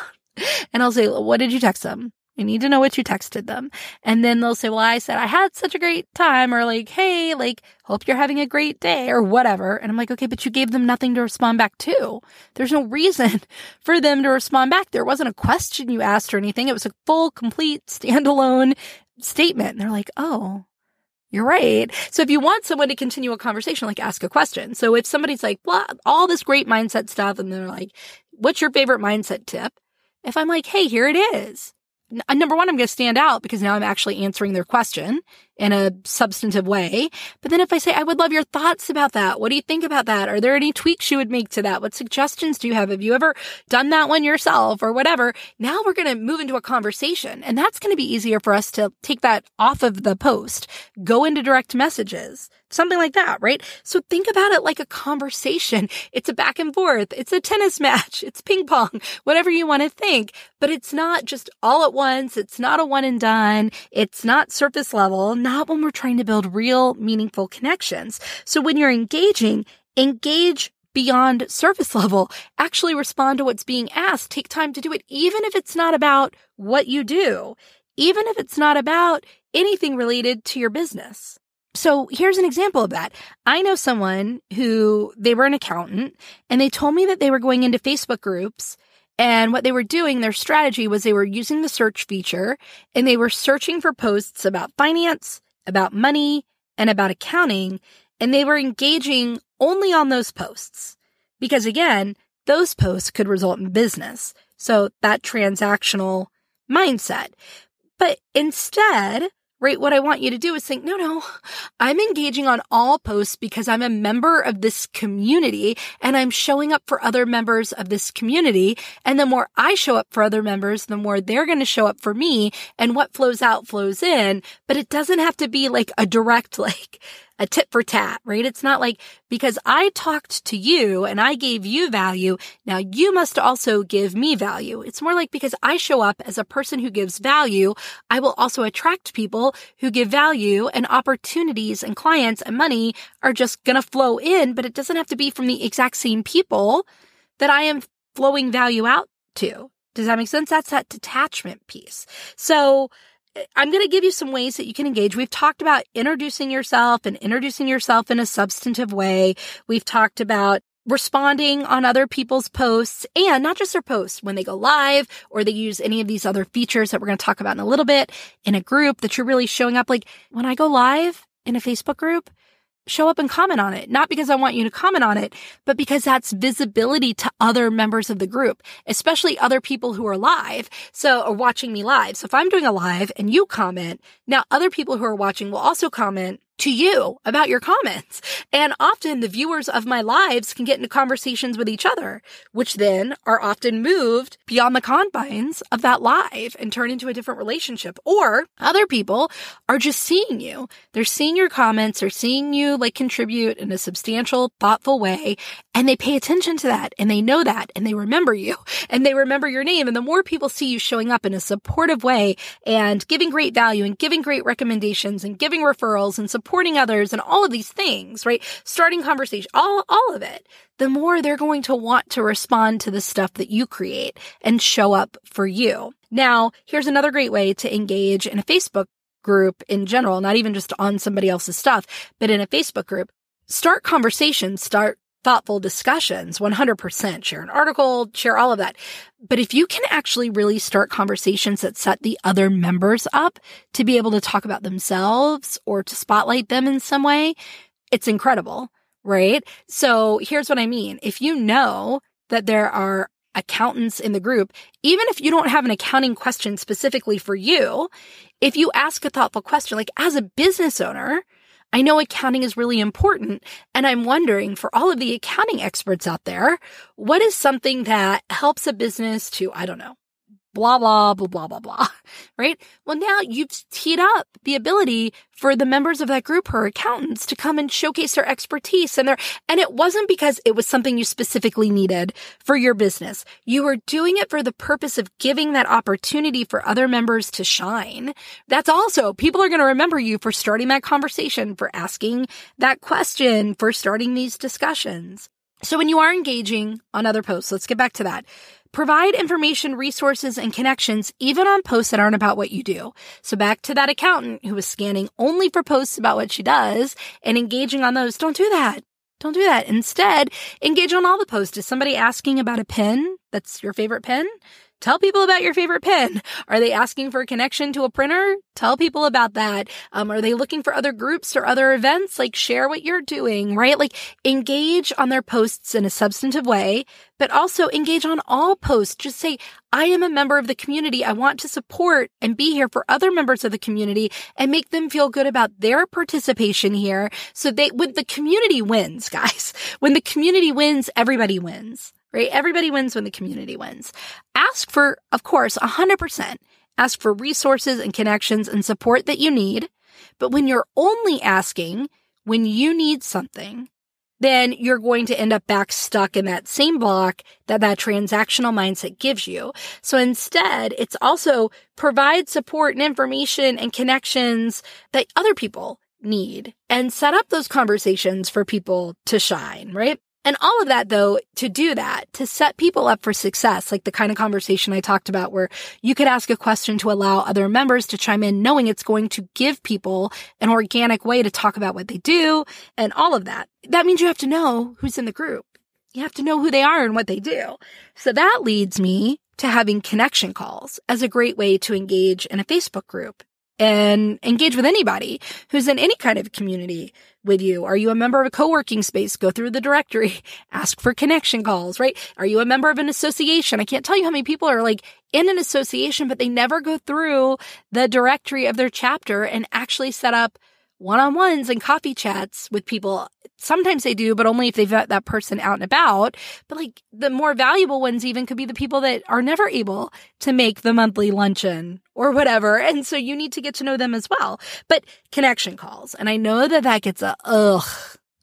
And I'll say, well, what did you text them? I need to know what you texted them. And then they'll say, well, I said, I had such a great time, or like, hey, like, hope you're having a great day or whatever. And I'm like, okay, but you gave them nothing to respond back to. There's no reason for them to respond back. There wasn't a question you asked or anything. It was a full, complete, standalone statement. And they're like, oh, you're right. So if you want someone to continue a conversation, like ask a question. So if somebody's like, well, all this great mindset stuff, and they're like, what's your favorite mindset tip? If I'm like, hey, here it is. Number one, I'm going to stand out because now I'm actually answering their question in a substantive way. But then if I say, I would love your thoughts about that. What do you think about that? Are there any tweaks you would make to that? What suggestions do you have? Have you ever done that one yourself or whatever? Now we're going to move into a conversation, and that's going to be easier for us to take that off of the post, go into direct messages, something like that, right? So think about it like a conversation. It's a back and forth. It's a tennis match. It's ping pong, whatever you want to think, but it's not just all at once. It's not a one and done. It's not surface level, not when we're trying to build real, meaningful connections. So when you're engaging, engage beyond surface level. Actually respond to what's being asked. Take time to do it, even if it's not about what you do, even if it's not about anything related to your business. So here's an example of that. I know someone who, they were an accountant, and they told me that they were going into Facebook groups, and what they were doing, their strategy was they were using the search feature, and they were searching for posts about finance, about money, and about accounting, and they were engaging only on those posts because, again, those posts could result in business. So that transactional mindset. But instead, right, what I want you to do is think, no, I'm engaging on all posts because I'm a member of this community and I'm showing up for other members of this community. And the more I show up for other members, the more they're going to show up for me, and what flows out flows in. But it doesn't have to be like a direct, like a tit for tat, right? It's not like, because I talked to you and I gave you value, now you must also give me value. It's more like, because I show up as a person who gives value, I will also attract people who give value, and opportunities and clients and money are just going to flow in, but it doesn't have to be from the exact same people that I am flowing value out to. Does that make sense? That's that detachment piece. So I'm going to give you some ways that you can engage. We've talked about introducing yourself and introducing yourself in a substantive way. We've talked about responding on other people's posts, and not just their posts, when they go live or they use any of these other features that we're going to talk about in a little bit, in a group that you're really showing up. Like when I go live in a Facebook group, show up and comment on it. Not because I want you to comment on it, but because that's visibility to other members of the group, especially other people who are live, so are watching me live. So if I'm doing a live and you comment, now other people who are watching will also comment to you about your comments. And often the viewers of my lives can get into conversations with each other, which then are often moved beyond the confines of that live and turn into a different relationship. Or other people are just seeing you. They're seeing your comments. They're seeing you like contribute in a substantial, thoughtful way. And they pay attention to that, and they know that, and they remember you, and they remember your name. And the more people see you showing up in a supportive way and giving great value and giving great recommendations and giving referrals and supporting others and all of these things, right? Starting conversation, all of it, the more they're going to want to respond to the stuff that you create and show up for you. Now, here's another great way to engage in a Facebook group in general, not even just on somebody else's stuff, but in a Facebook group. Start conversations, start thoughtful discussions, 100%. Share an article, share all of that. But if you can actually really start conversations that set the other members up to be able to talk about themselves or to spotlight them in some way, it's incredible, right? So here's what I mean. If you know that there are accountants in the group, even if you don't have an accounting question specifically for you, if you ask a thoughtful question, like, as a business owner, I know accounting is really important, and I'm wondering, for all of the accounting experts out there, what is something that helps a business to, I don't know, blah, blah, blah, blah, blah, blah, right? Well, now you've teed up the ability for the members of that group, or accountants, to come and showcase their expertise. And it wasn't because it was something you specifically needed for your business. You were doing it for the purpose of giving that opportunity for other members to shine. That's also, people are going to remember you for starting that conversation, for asking that question, for starting these discussions. So when you are engaging on other posts, let's get back to that. Provide information, resources, and connections, even on posts that aren't about what you do. So back to that accountant who was scanning only for posts about what she does and engaging on those. Don't do that. Don't do that. Instead, engage on all the posts. Is somebody asking about a pin? That's your favorite pin? Tell people about your favorite pin. Are they asking for a connection to a printer? Tell people about that. Are they looking for other groups or other events? Like, share what you're doing, right? Like, engage on their posts in a substantive way, but also engage on all posts. Just say, I am a member of the community. I want to support and be here for other members of the community and make them feel good about their participation here. So when the community wins, guys, when the community wins, everybody wins. Right? Everybody wins when the community wins. Ask for, of course, 100%. Ask for resources and connections and support that you need. But when you're only asking when you need something, then you're going to end up back stuck in that same block that transactional mindset gives you. So instead, it's also provide support and information and connections that other people need and set up those conversations for people to shine, right? And all of that, though, to do that, to set people up for success, like the kind of conversation I talked about where you could ask a question to allow other members to chime in, knowing it's going to give people an organic way to talk about what they do and all of that. That means you have to know who's in the group. You have to know who they are and what they do. So that leads me to having connection calls as a great way to engage in a Facebook group and engage with anybody who's in any kind of community with you. Are you a member of a co-working space? Go through the directory, ask for connection calls, right? Are you a member of an association? I can't tell you how many people are like in an association, but they never go through the directory of their chapter and actually set up one-on-ones and coffee chats with people. Sometimes they do, but only if they've got that person out and about. But like, the more valuable ones even could be the people that are never able to make the monthly luncheon or whatever. And so you need to get to know them as well. But connection calls. And I know that gets a, oh,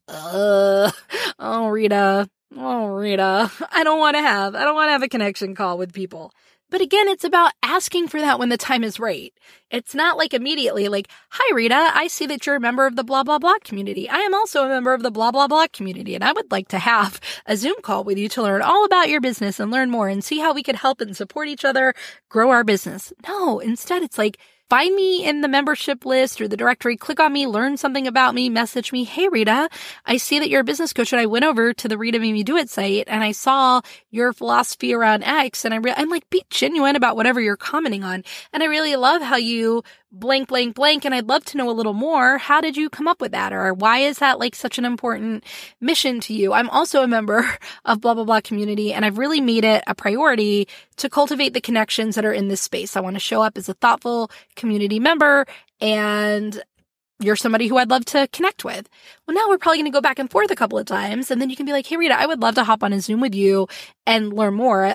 Rita, I don't want to have a connection call with people. But again, it's about asking for that when the time is right. It's not like immediately like, hi, Rita, I see that you're a member of the blah, blah, blah community. I am also a member of the blah, blah, blah community, and I would like to have a Zoom call with you to learn all about your business and learn more and see how we could help and support each other, grow our business. No, instead, it's like, find me in the membership list or the directory, click on me, learn something about me, message me, hey, Rita, I see that you're a business coach, and I went over to the Rita Made Me Do It site and I saw your philosophy around X, and I'm like, be genuine about whatever you're commenting on. And I really love how you blank, blank, blank, and I'd love to know a little more. How did you come up with that? Or why is that like such an important mission to you? I'm also a member of blah, blah, blah community, and I've really made it a priority to cultivate the connections that are in this space. I want to show up as a thoughtful community member, and you're somebody who I'd love to connect with. Well, now we're probably going to go back and forth a couple of times, and then you can be like, hey, Rita, I would love to hop on a Zoom with you and learn more.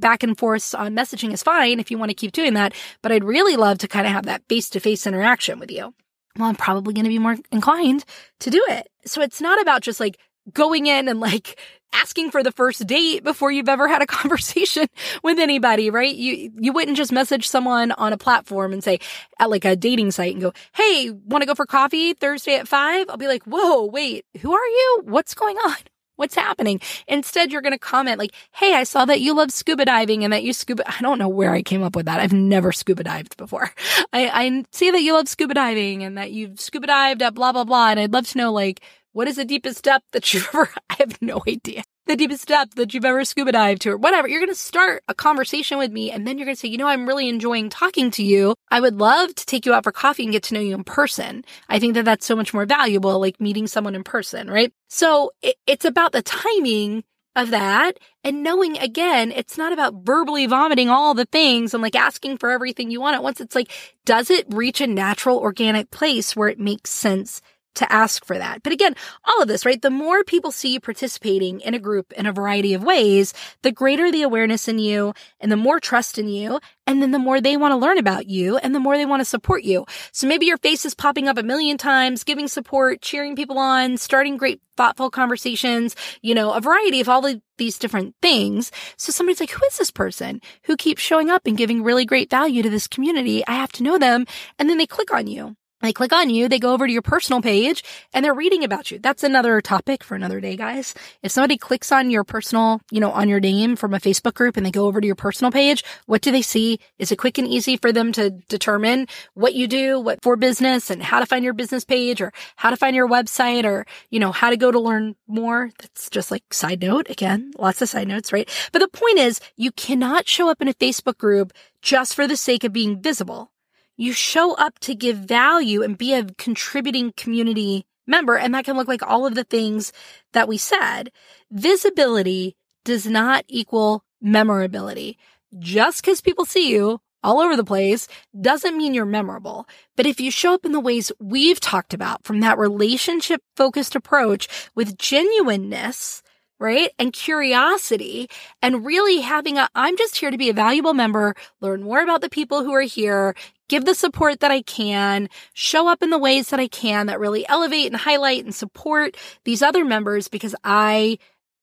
Back and forth on messaging is fine if you want to keep doing that, but I'd really love to kind of have that face-to-face interaction with you. Well, I'm probably going to be more inclined to do it. So it's not about just like going in and like asking for the first date before you've ever had a conversation with anybody, right? You wouldn't just message someone on a platform and say, at like a dating site, and go, hey, want to go for coffee Thursday at 5? I'll be like, whoa, wait, who are you? What's going on? What's happening? Instead, you're going to comment like, hey, I saw that you love scuba diving and that you scuba. I don't know where I came up with that. I've never scuba dived before. I see that you love scuba diving and that you've scuba dived at blah, blah, blah. And I'd love to know, like, what is the deepest depth that you've ever, I have no idea, the deepest depth that you've ever scuba dived to or whatever. You're going to start a conversation with me and then you're going to say, you know, I'm really enjoying talking to you. I would love to take you out for coffee and get to know you in person. I think that that's so much more valuable, like meeting someone in person, right? So it's about the timing of that and knowing, again, it's not about verbally vomiting all the things and like asking for everything you want at once. It's like, does it reach a natural, organic place where it makes sense to ask for that? But again, all of this, right? The more people see you participating in a group in a variety of ways, the greater the awareness in you and the more trust in you. And then the more they want to learn about you and the more they want to support you. So maybe your face is popping up a million times, giving support, cheering people on, starting great, thoughtful conversations, you know, a variety of all of these different things. So somebody's like, who is this person who keeps showing up and giving really great value to this community? I have to know them. And then they click on you. They click on you, they go over to your personal page, and they're reading about you. That's another topic for another day, guys. If somebody clicks on your personal, you know, on your name from a Facebook group and they go over to your personal page, what do they see? Is it quick and easy for them to determine what you do, what for business, and how to find your business page, or how to find your website, or, you know, how to go to learn more? That's just like side note. Again, lots of side notes, right? But the point is, you cannot show up in a Facebook group just for the sake of being visible. You show up to give value and be a contributing community member. And that can look like all of the things that we said. Visibility does not equal memorability. Just because people see you all over the place doesn't mean you're memorable. But if you show up in the ways we've talked about, from that relationship-focused approach with genuineness, right? And curiosity, and really having I'm just here to be a valuable member, learn more about the people who are here, give the support that I can, show up in the ways that I can that really elevate and highlight and support these other members, because I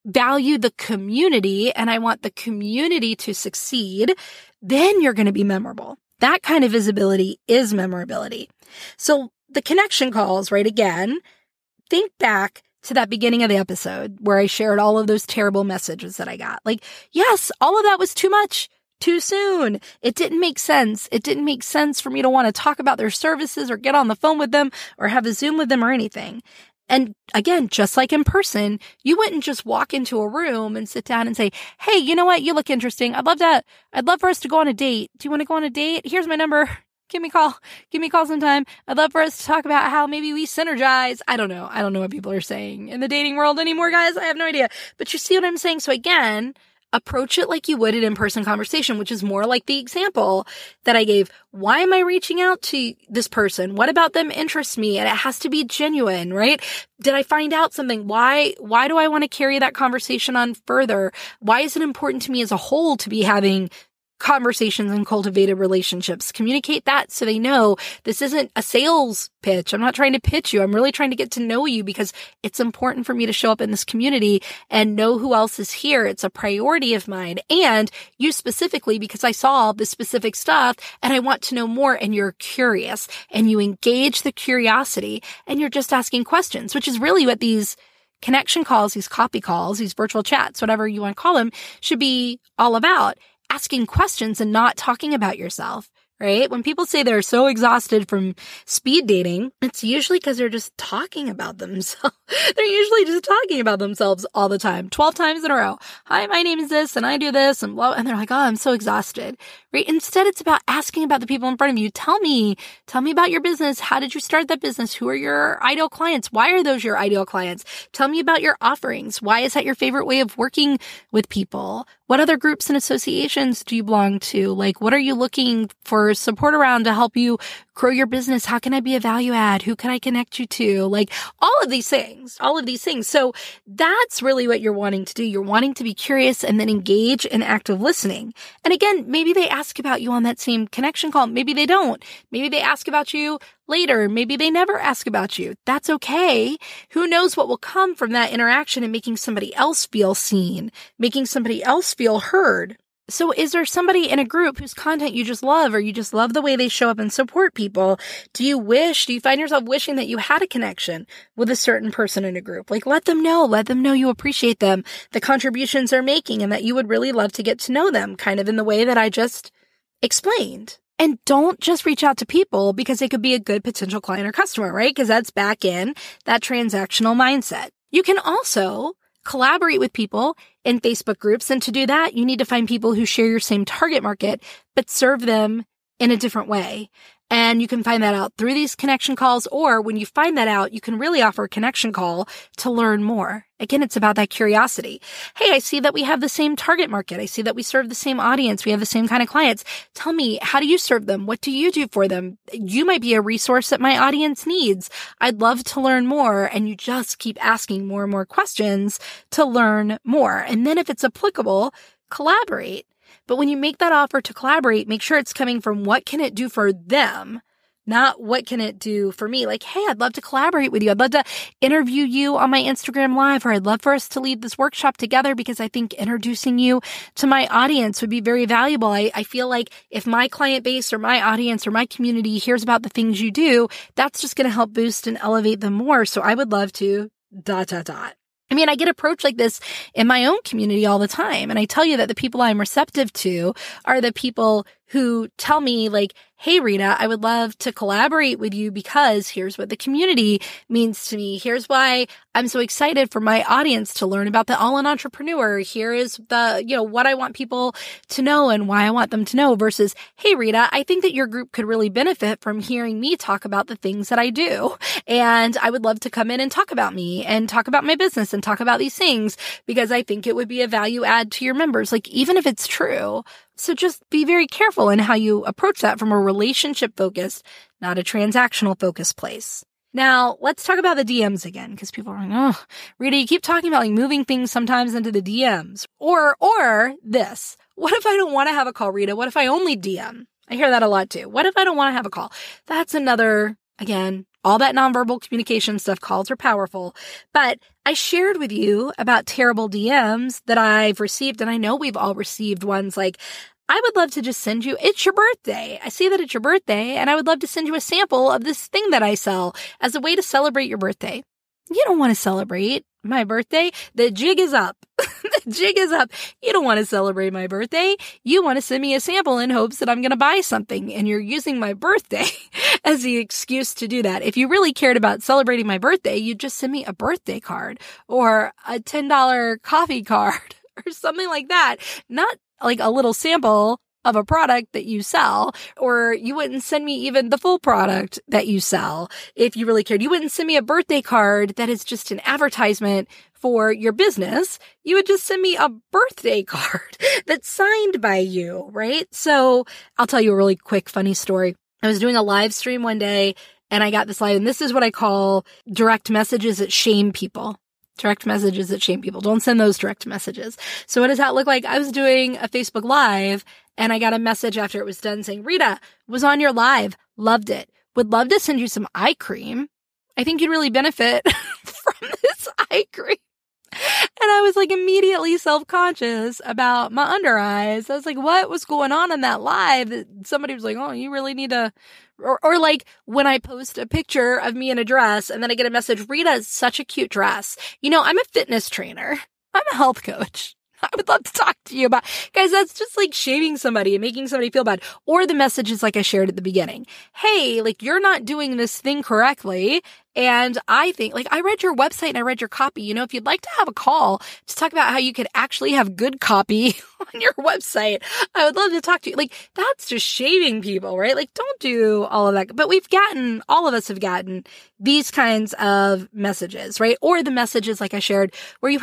value the community and I want the community to succeed, then you're going to be memorable. That kind of visibility is memorability. So the connection calls, right? Again, think back to that beginning of the episode where I shared all of those terrible messages that I got. Like, yes, all of that was too much, too soon. It didn't make sense. It didn't make sense for me to want to talk about their services or get on the phone with them or have a Zoom with them or anything. And again, just like in person, you wouldn't just walk into a room and sit down and say, hey, you know what? You look interesting. I'd love that. I'd love for us to go on a date. Do you want to go on a date? Here's my number. Give me a call. Give me a call sometime. I'd love for us to talk about how maybe we synergize. I don't know. I don't know what people are saying in the dating world anymore, guys. I have no idea. But you see what I'm saying? So again, approach it like you would an in-person conversation, which is more like the example that I gave. Why am I reaching out to this person? What about them interests me? And it has to be genuine, right? Did I find out something? Why do I want to carry that conversation on further? Why is it important to me as a whole to be having conversations and cultivated relationships? Communicate that so they know this isn't a sales pitch. I'm not trying to pitch you. I'm really trying to get to know you because it's important for me to show up in this community and know who else is here. It's a priority of mine, and you specifically, because I saw this specific stuff and I want to know more, and you're curious and you engage the curiosity and you're just asking questions, which is really what these connection calls, these coffee calls, these virtual chats, whatever you want to call them, should be all about. Asking questions and not talking about yourself, right? When people say they're so exhausted from speed dating, it's usually because they're just talking about themselves. They're usually just talking about themselves all the time, 12 times in a row. Hi, my name is this, and I do this, and blah, and they're like, oh, I'm so exhausted, right? Instead, it's about asking about the people in front of you. Tell me about your business. How did you start that business? Who are your ideal clients? Why are those your ideal clients? Tell me about your offerings. Why is that your favorite way of working with people? What other groups and associations do you belong to? Like, what are you looking for support around to help you grow your business? How can I be a value add? Who can I connect you to? Like, all of these things. So that's really what you're wanting to do. You're wanting to be curious and then engage in active listening. And again, maybe they ask about you on that same connection call. Maybe they don't. Maybe they ask about you later, maybe they never ask about you. That's okay. Who knows what will come from that interaction and making somebody else feel seen, making somebody else feel heard. So is there somebody in a group whose content you just love, or you just love the way they show up and support people? Do you find yourself wishing that you had a connection with a certain person in a group? Like, let them know you appreciate them, the contributions they're making, and that you would really love to get to know them, kind of in the way that I just explained. And don't just reach out to people because they could be a good potential client or customer, right? Because that's back in that transactional mindset. You can also collaborate with people in Facebook groups. And to do that, you need to find people who share your same target market, but serve them in a different way. And you can find that out through these connection calls. Or when you find that out, you can really offer a connection call to learn more. Again, it's about that curiosity. Hey, I see that we have the same target market. I see that we serve the same audience. We have the same kind of clients. Tell me, how do you serve them? What do you do for them? You might be a resource that my audience needs. I'd love to learn more. And you just keep asking more and more questions to learn more. And then if it's applicable, collaborate. But when you make that offer to collaborate, make sure it's coming from what can it do for them, not what can it do for me? Like, hey, I'd love to collaborate with you. I'd love to interview you on my Instagram Live, or I'd love for us to lead this workshop together because I think introducing you to my audience would be very valuable. I feel like if my client base or my audience or my community hears about the things you do, that's just going to help boost and elevate them more. So I would love to ... I mean, I get approached like this in my own community all the time. And I tell you that the people I'm receptive to are the people who tell me like, hey, Rita, I would love to collaborate with you because here's what the community means to me. Here's why I'm so excited for my audience to learn about the All-In Entrepreneur. Here is the, what I want people to know and why I want them to know, versus, hey, Rita, I think that your group could really benefit from hearing me talk about the things that I do. And I would love to come in and talk about me and talk about my business and talk about these things because I think it would be a value add to your members. Like, even if it's true. So just be very careful in how you approach that from a relationship-focused, not a transactional-focused place. Now, let's talk about the DMs again, because people are like, oh, Rita, you keep talking about like moving things sometimes into the DMs. Or this. What if I don't want to have a call, Rita? What if I only DM? I hear that a lot too. What if I don't want to have a call? That's another, again, all that nonverbal communication stuff. Calls are powerful. But I shared with you about terrible DMs that I've received, and I know we've all received ones like, I would love to just send you, it's your birthday. I see that it's your birthday, and I would love to send you a sample of this thing that I sell as a way to celebrate your birthday. You don't want to celebrate my birthday. The jig is up. The jig is up. You don't want to celebrate my birthday. You want to send me a sample in hopes that I'm going to buy something, and you're using my birthday as the excuse to do that. If you really cared about celebrating my birthday, you'd just send me a birthday card or a $10 coffee card or something like that, not like a little sample of a product that you sell, or you wouldn't send me even the full product that you sell if you really cared. You wouldn't send me a birthday card that is just an advertisement for your business. You would just send me a birthday card that's signed by you, right? So I'll tell you a really quick funny story. I was doing a live stream one day and I got this live, and this is what I call direct messages that shame people. Direct messages that shame people. Don't send those direct messages. So what does that look like? I was doing a Facebook Live and I got a message after it was done saying, Rita, was on your live, loved it, would love to send you some eye cream. I think you'd really benefit from this eye cream. And I was like immediately self-conscious about my under eyes. I was like, what was going on in that live? Somebody was like, oh, you really need to, or like when I post a picture of me in a dress and then I get a message, Rita, is such a cute dress. I'm a fitness trainer. I'm a health coach. I would love to talk to you about, guys, that's just like shaming somebody and making somebody feel bad. Or the messages like I shared at the beginning. Hey, like you're not doing this thing correctly. And I think like I read your website and I read your copy. If you'd like to have a call to talk about how you could actually have good copy on your website, I would love to talk to you. Like that's just shaming people, right? Like don't do all of that. But all of us have gotten these kinds of messages, right? Or the messages like I shared where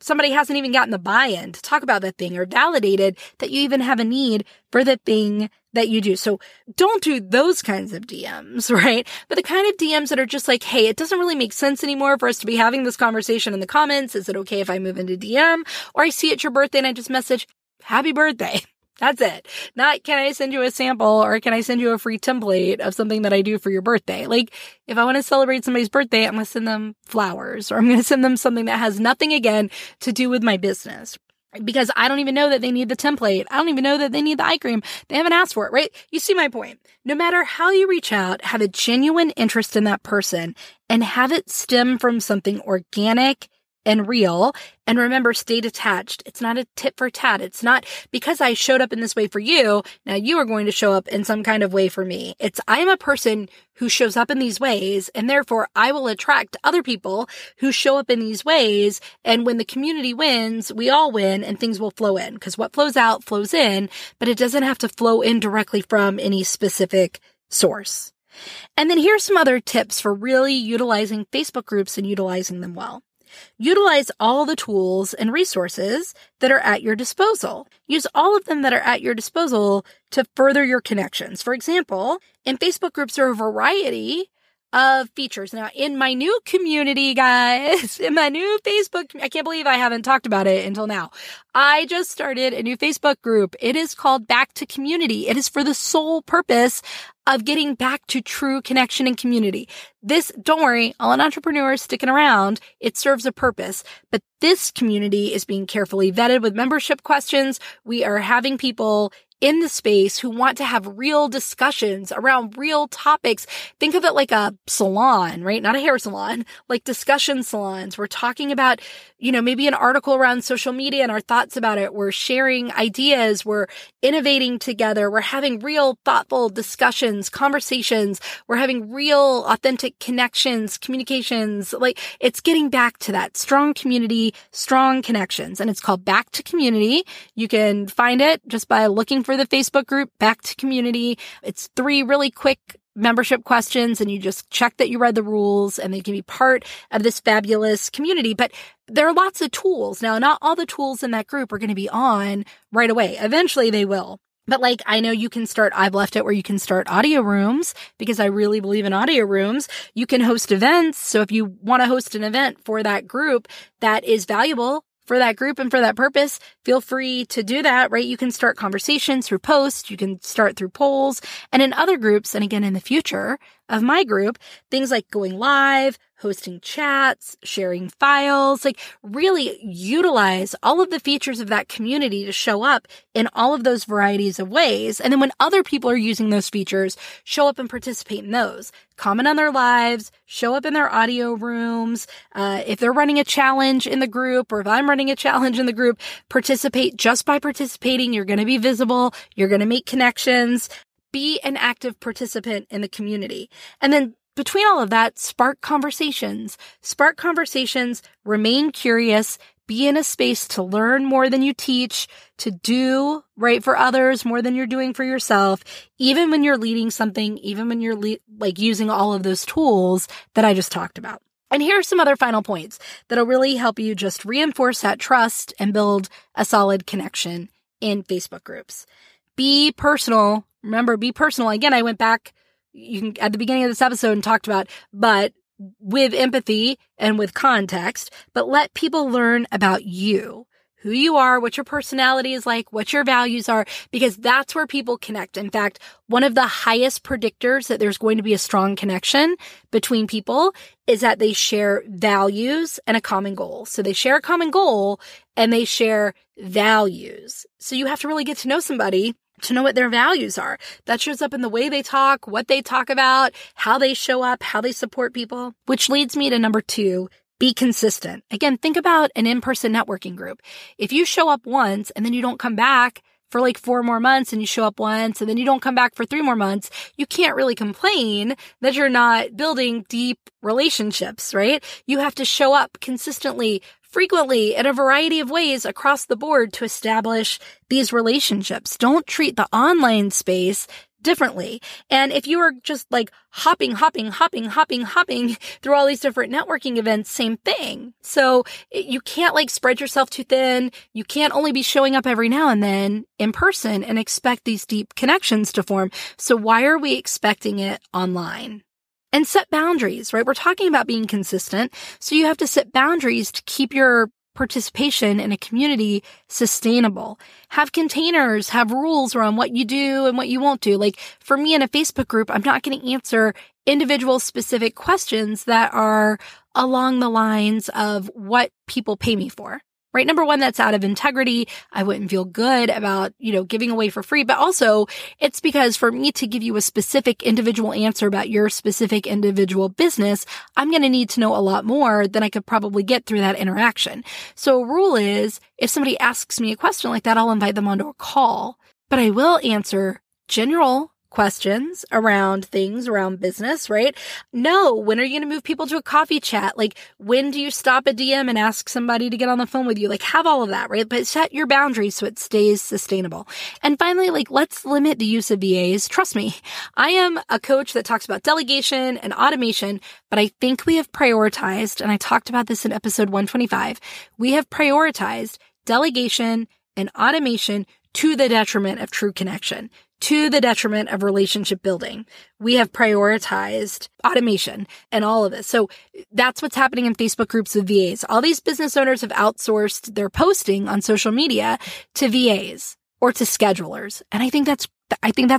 somebody hasn't even gotten the buy-in to talk about that thing or validated that you even have a need for the thing that you do. So don't do those kinds of DMs, right? But the kind of DMs that are just like, hey, it doesn't really make sense anymore for us to be having this conversation in the comments. Is it okay if I move into DM? Or I see it's your birthday and I just message, happy birthday. That's it. Not, can I send you a sample or can I send you a free template of something that I do for your birthday? Like, if I want to celebrate somebody's birthday, I'm going to send them flowers, or I'm going to send them something that has nothing, again, to do with my business. Because I don't even know that they need the template. I don't even know that they need the eye cream. They haven't asked for it, right? You see my point. No matter how you reach out, have a genuine interest in that person and have it stem from something organic and real. And remember, stay detached. It's not a tit for tat. It's not because I showed up in this way for you, now you are going to show up in some kind of way for me. It's, I'm a person who shows up in these ways, and therefore I will attract other people who show up in these ways. And when the community wins, we all win and things will flow in, because what flows out flows in, but it doesn't have to flow in directly from any specific source. And then here's some other tips for really utilizing Facebook groups and utilizing them well. Utilize all the tools and resources that are at your disposal. Use all of them that are at your disposal to further your connections. For example, in Facebook groups, there are a variety of features. Now, in my new community, guys, in my new Facebook, I can't believe I haven't talked about it until now. I just started a new Facebook group. It is called Back to Community. It is for the sole purpose of getting back to true connection and community. This, don't worry, All-In Entrepreneur is sticking around. It serves a purpose. But this community is being carefully vetted with membership questions. We are having people in the space who want to have real discussions around real topics. Think of it like a salon, right? Not a hair salon, like discussion salons. We're talking about, you know, maybe an article around social media and our thoughts about it. We're sharing ideas. We're innovating together. We're having real thoughtful discussions, conversations. We're having real authentic connections, communications. Like, it's getting back to that strong community, strong connections. And it's called Back to Community. You can find it just by looking for the Facebook group, Back to Community. It's 3 really quick membership questions, and you just check that you read the rules, and they can be part of this fabulous community. But there are lots of tools. Now, not all the tools in that group are going to be on right away. Eventually, they will. But like, I know you can start, I've left it where you can start audio rooms, because I really believe in audio rooms. You can host events. So if you want to host an event for that group that is valuable for that group and for that purpose, feel free to do that, right? You can start conversations through posts, you can start through polls, and in other groups, and again, in the future of my group, things like going live, hosting chats, sharing files, like really utilize all of the features of that community to show up in all of those varieties of ways. And then when other people are using those features, show up and participate in those. Comment on their lives, show up in their audio rooms. If they're running a challenge in the group, or if I'm running a challenge in the group, participate. Just by participating, you're going to be visible. You're going to make connections. Be an active participant in the community. And then between all of that, spark conversations. Spark conversations, remain curious, be in a space to learn more than you teach, to do right for others more than you're doing for yourself, even when you're leading something, even when you're like using all of those tools that I just talked about. And here are some other final points that'll really help you just reinforce that trust and build a solid connection in Facebook groups. Be personal. Remember, be personal. Again, I went back at the beginning of this episode and talked about, but with empathy and with context, but let people learn about you, who you are, what your personality is like, what your values are, because that's where people connect. In fact, one of the highest predictors that there's going to be a strong connection between people is that they share values and a common goal. So they share a common goal and they share values. So you have to really get to know somebody to know what their values are. That shows up in the way they talk, what they talk about, how they show up, how they support people. Which leads me to number 2, be consistent. Again, think about an in-person networking group. If you show up once and then you don't come back for like 4 more months, and you show up once and then you don't come back for 3 more months, you can't really complain that you're not building deep relationships, right? You have to show up consistently, frequently, in a variety of ways across the board to establish these relationships. Don't treat the online space differently. And if you are just like hopping through all these different networking events, same thing. So you can't like spread yourself too thin. You can't only be showing up every now and then in person and expect these deep connections to form. So why are we expecting it online? And set boundaries, right? We're talking about being consistent. So you have to set boundaries to keep your participation in a community sustainable. Have containers, have rules around what you do and what you won't do. Like for me in a Facebook group, I'm not going to answer individual specific questions that are along the lines of what people pay me for, right? Number one, that's out of integrity. I wouldn't feel good about, giving away for free, but also it's because for me to give you a specific individual answer about your specific individual business, I'm going to need to know a lot more than I could probably get through that interaction. So a rule is if somebody asks me a question like that, I'll invite them onto a call, but I will answer general questions around things, around business, right? No, when are you going to move people to a coffee chat? Like, when do you stop a DM and ask somebody to get on the phone with you? Like, have all of that, right? But set your boundaries so it stays sustainable. And finally, let's limit the use of VAs. Trust me, I am a coach that talks about delegation and automation, but I think we have prioritized, and I talked about this in episode 125, we have prioritized delegation and automation to the detriment of true connection, to the detriment of relationship building. We have prioritized automation and all of this. So that's what's happening in Facebook groups with VAs. All these business owners have outsourced their posting on social media to VAs or to schedulers. And I think that's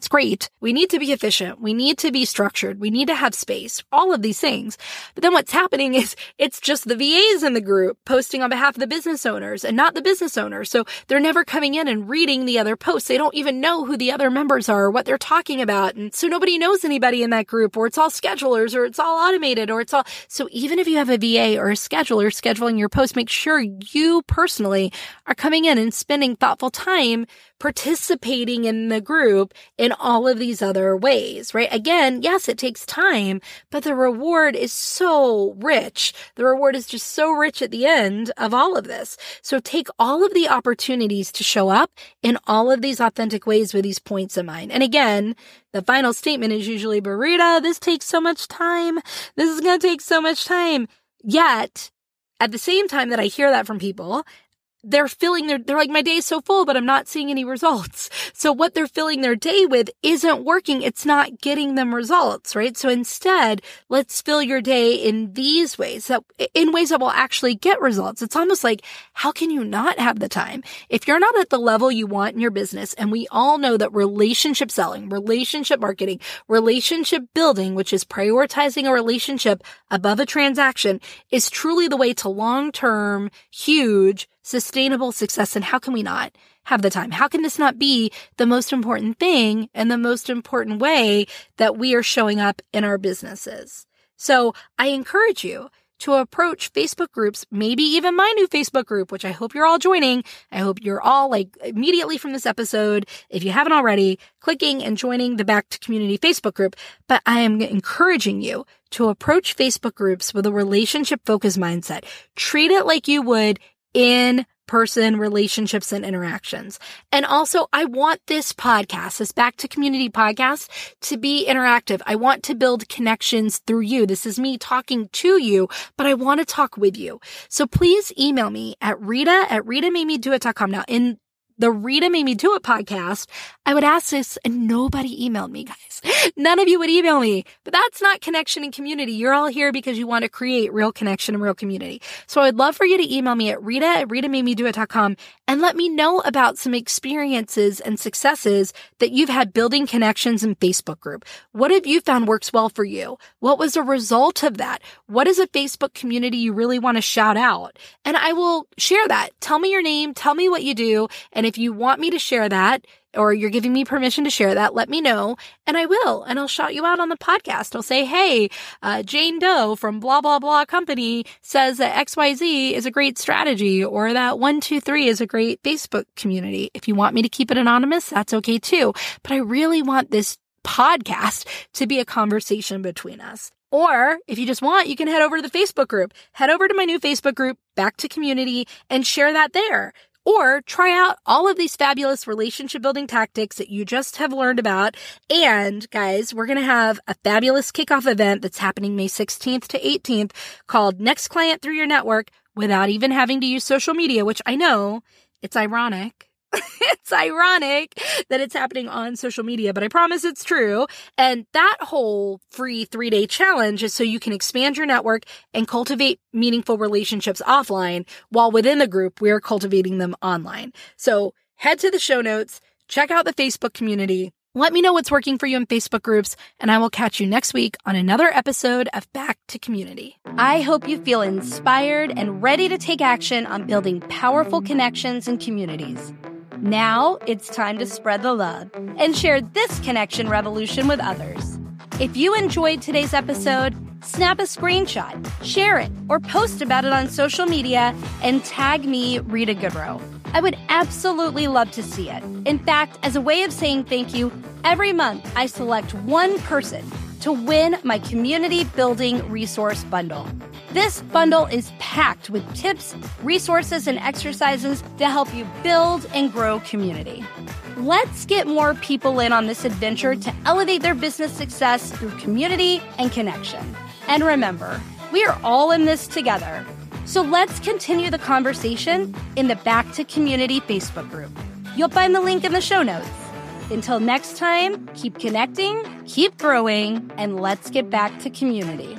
great. We need to be efficient. We need to be structured. We need to have space, all of these things. But then what's happening is it's just the VAs in the group posting on behalf of the business owners and not the business owners. So they're never coming in and reading the other posts. They don't even know who the other members are, or what they're talking about. And so nobody knows anybody in that group, or it's all schedulers, or it's all automated, or it's all. So even if you have a VA or a scheduler scheduling your post, make sure you personally are coming in and spending thoughtful time participating in the group in all of these other ways, right? Again, yes, it takes time, but the reward is so rich. The reward is just so rich at the end of all of this. So take all of the opportunities to show up in all of these authentic ways with these points in mind. And again, the final statement is usually, but Rita, this takes so much time. This is going to take so much time. Yet, at the same time that I hear that from people, they're like, my day is so full, but I'm not seeing any results. So what they're filling their day with isn't working. It's not getting them results, right? So instead, let's fill your day in these ways, in ways that will actually get results. It's almost like, how can you not have the time? If you're not at the level you want in your business, and we all know that relationship selling, relationship marketing, relationship building, which is prioritizing a relationship above a transaction, is truly the way to long-term, huge, sustainable success. And how can we not have the time? How can this not be the most important thing and the most important way that we are showing up in our businesses? So I encourage you to approach Facebook groups, maybe even my new Facebook group, which I hope you're all joining. I hope you're all immediately from this episode, if you haven't already, clicking and joining the Back to Community Facebook group. But I am encouraging you to approach Facebook groups with a relationship-focused mindset. Treat it like you would in-person relationships and interactions. And also, I want this podcast, this Back to Community podcast, to be interactive. I want to build connections through you. This is me talking to you, but I want to talk with you. So please email me at rita@ritamademdoit.com. Now, in the Rita Made Me Do It podcast, I would ask this and nobody emailed me, guys. None of you would email me, but that's not connection and community. You're all here because you want to create real connection and real community. So I'd love for you to email me at rita@ritamademdoit.com and let me know about some experiences and successes that you've had building connections in Facebook group. What have you found works well for you? What was a result of that? What is a Facebook community you really want to shout out? And I will share that. Tell me your name. Tell me what you do. And if you want me to share that, or you're giving me permission to share that, let me know, and I will, and I'll shout you out on the podcast. I'll say, hey, Jane Doe from blah, blah, blah company says that XYZ is a great strategy, or that 123 is a great Facebook community. If you want me to keep it anonymous, that's okay too. But I really want this podcast to be a conversation between us. Or if you just want, you can head over to the Facebook group, head over to my new Facebook group, Back to Community, and share that there. Or try out all of these fabulous relationship building tactics that you just have learned about. And guys, we're going to have a fabulous kickoff event that's happening May 16th to 18th called Next Client Through Your Network Without Even Having to Use Social Media, which I know, it's ironic. It's ironic that it's happening on social media, but I promise it's true. And that whole free 3-day challenge is so you can expand your network and cultivate meaningful relationships offline, while within the group, we are cultivating them online. So head to the show notes, check out the Facebook community, let me know what's working for you in Facebook groups, and I will catch you next week on another episode of Back to Community. I hope you feel inspired and ready to take action on building powerful connections and communities. Now it's time to spread the love and share this connection revolution with others. If you enjoyed today's episode, snap a screenshot, share it, or post about it on social media and tag me, Rita Goodroe. I would absolutely love to see it. In fact, as a way of saying thank you, every month I select one person to win my community building resource bundle. This bundle is packed with tips, resources, and exercises to help you build and grow community. Let's get more people in on this adventure to elevate their business success through community and connection. And remember, we are all in this together. So let's continue the conversation in the Back to Community Facebook group. You'll find the link in the show notes. Until next time, keep connecting, keep growing, and let's get back to community.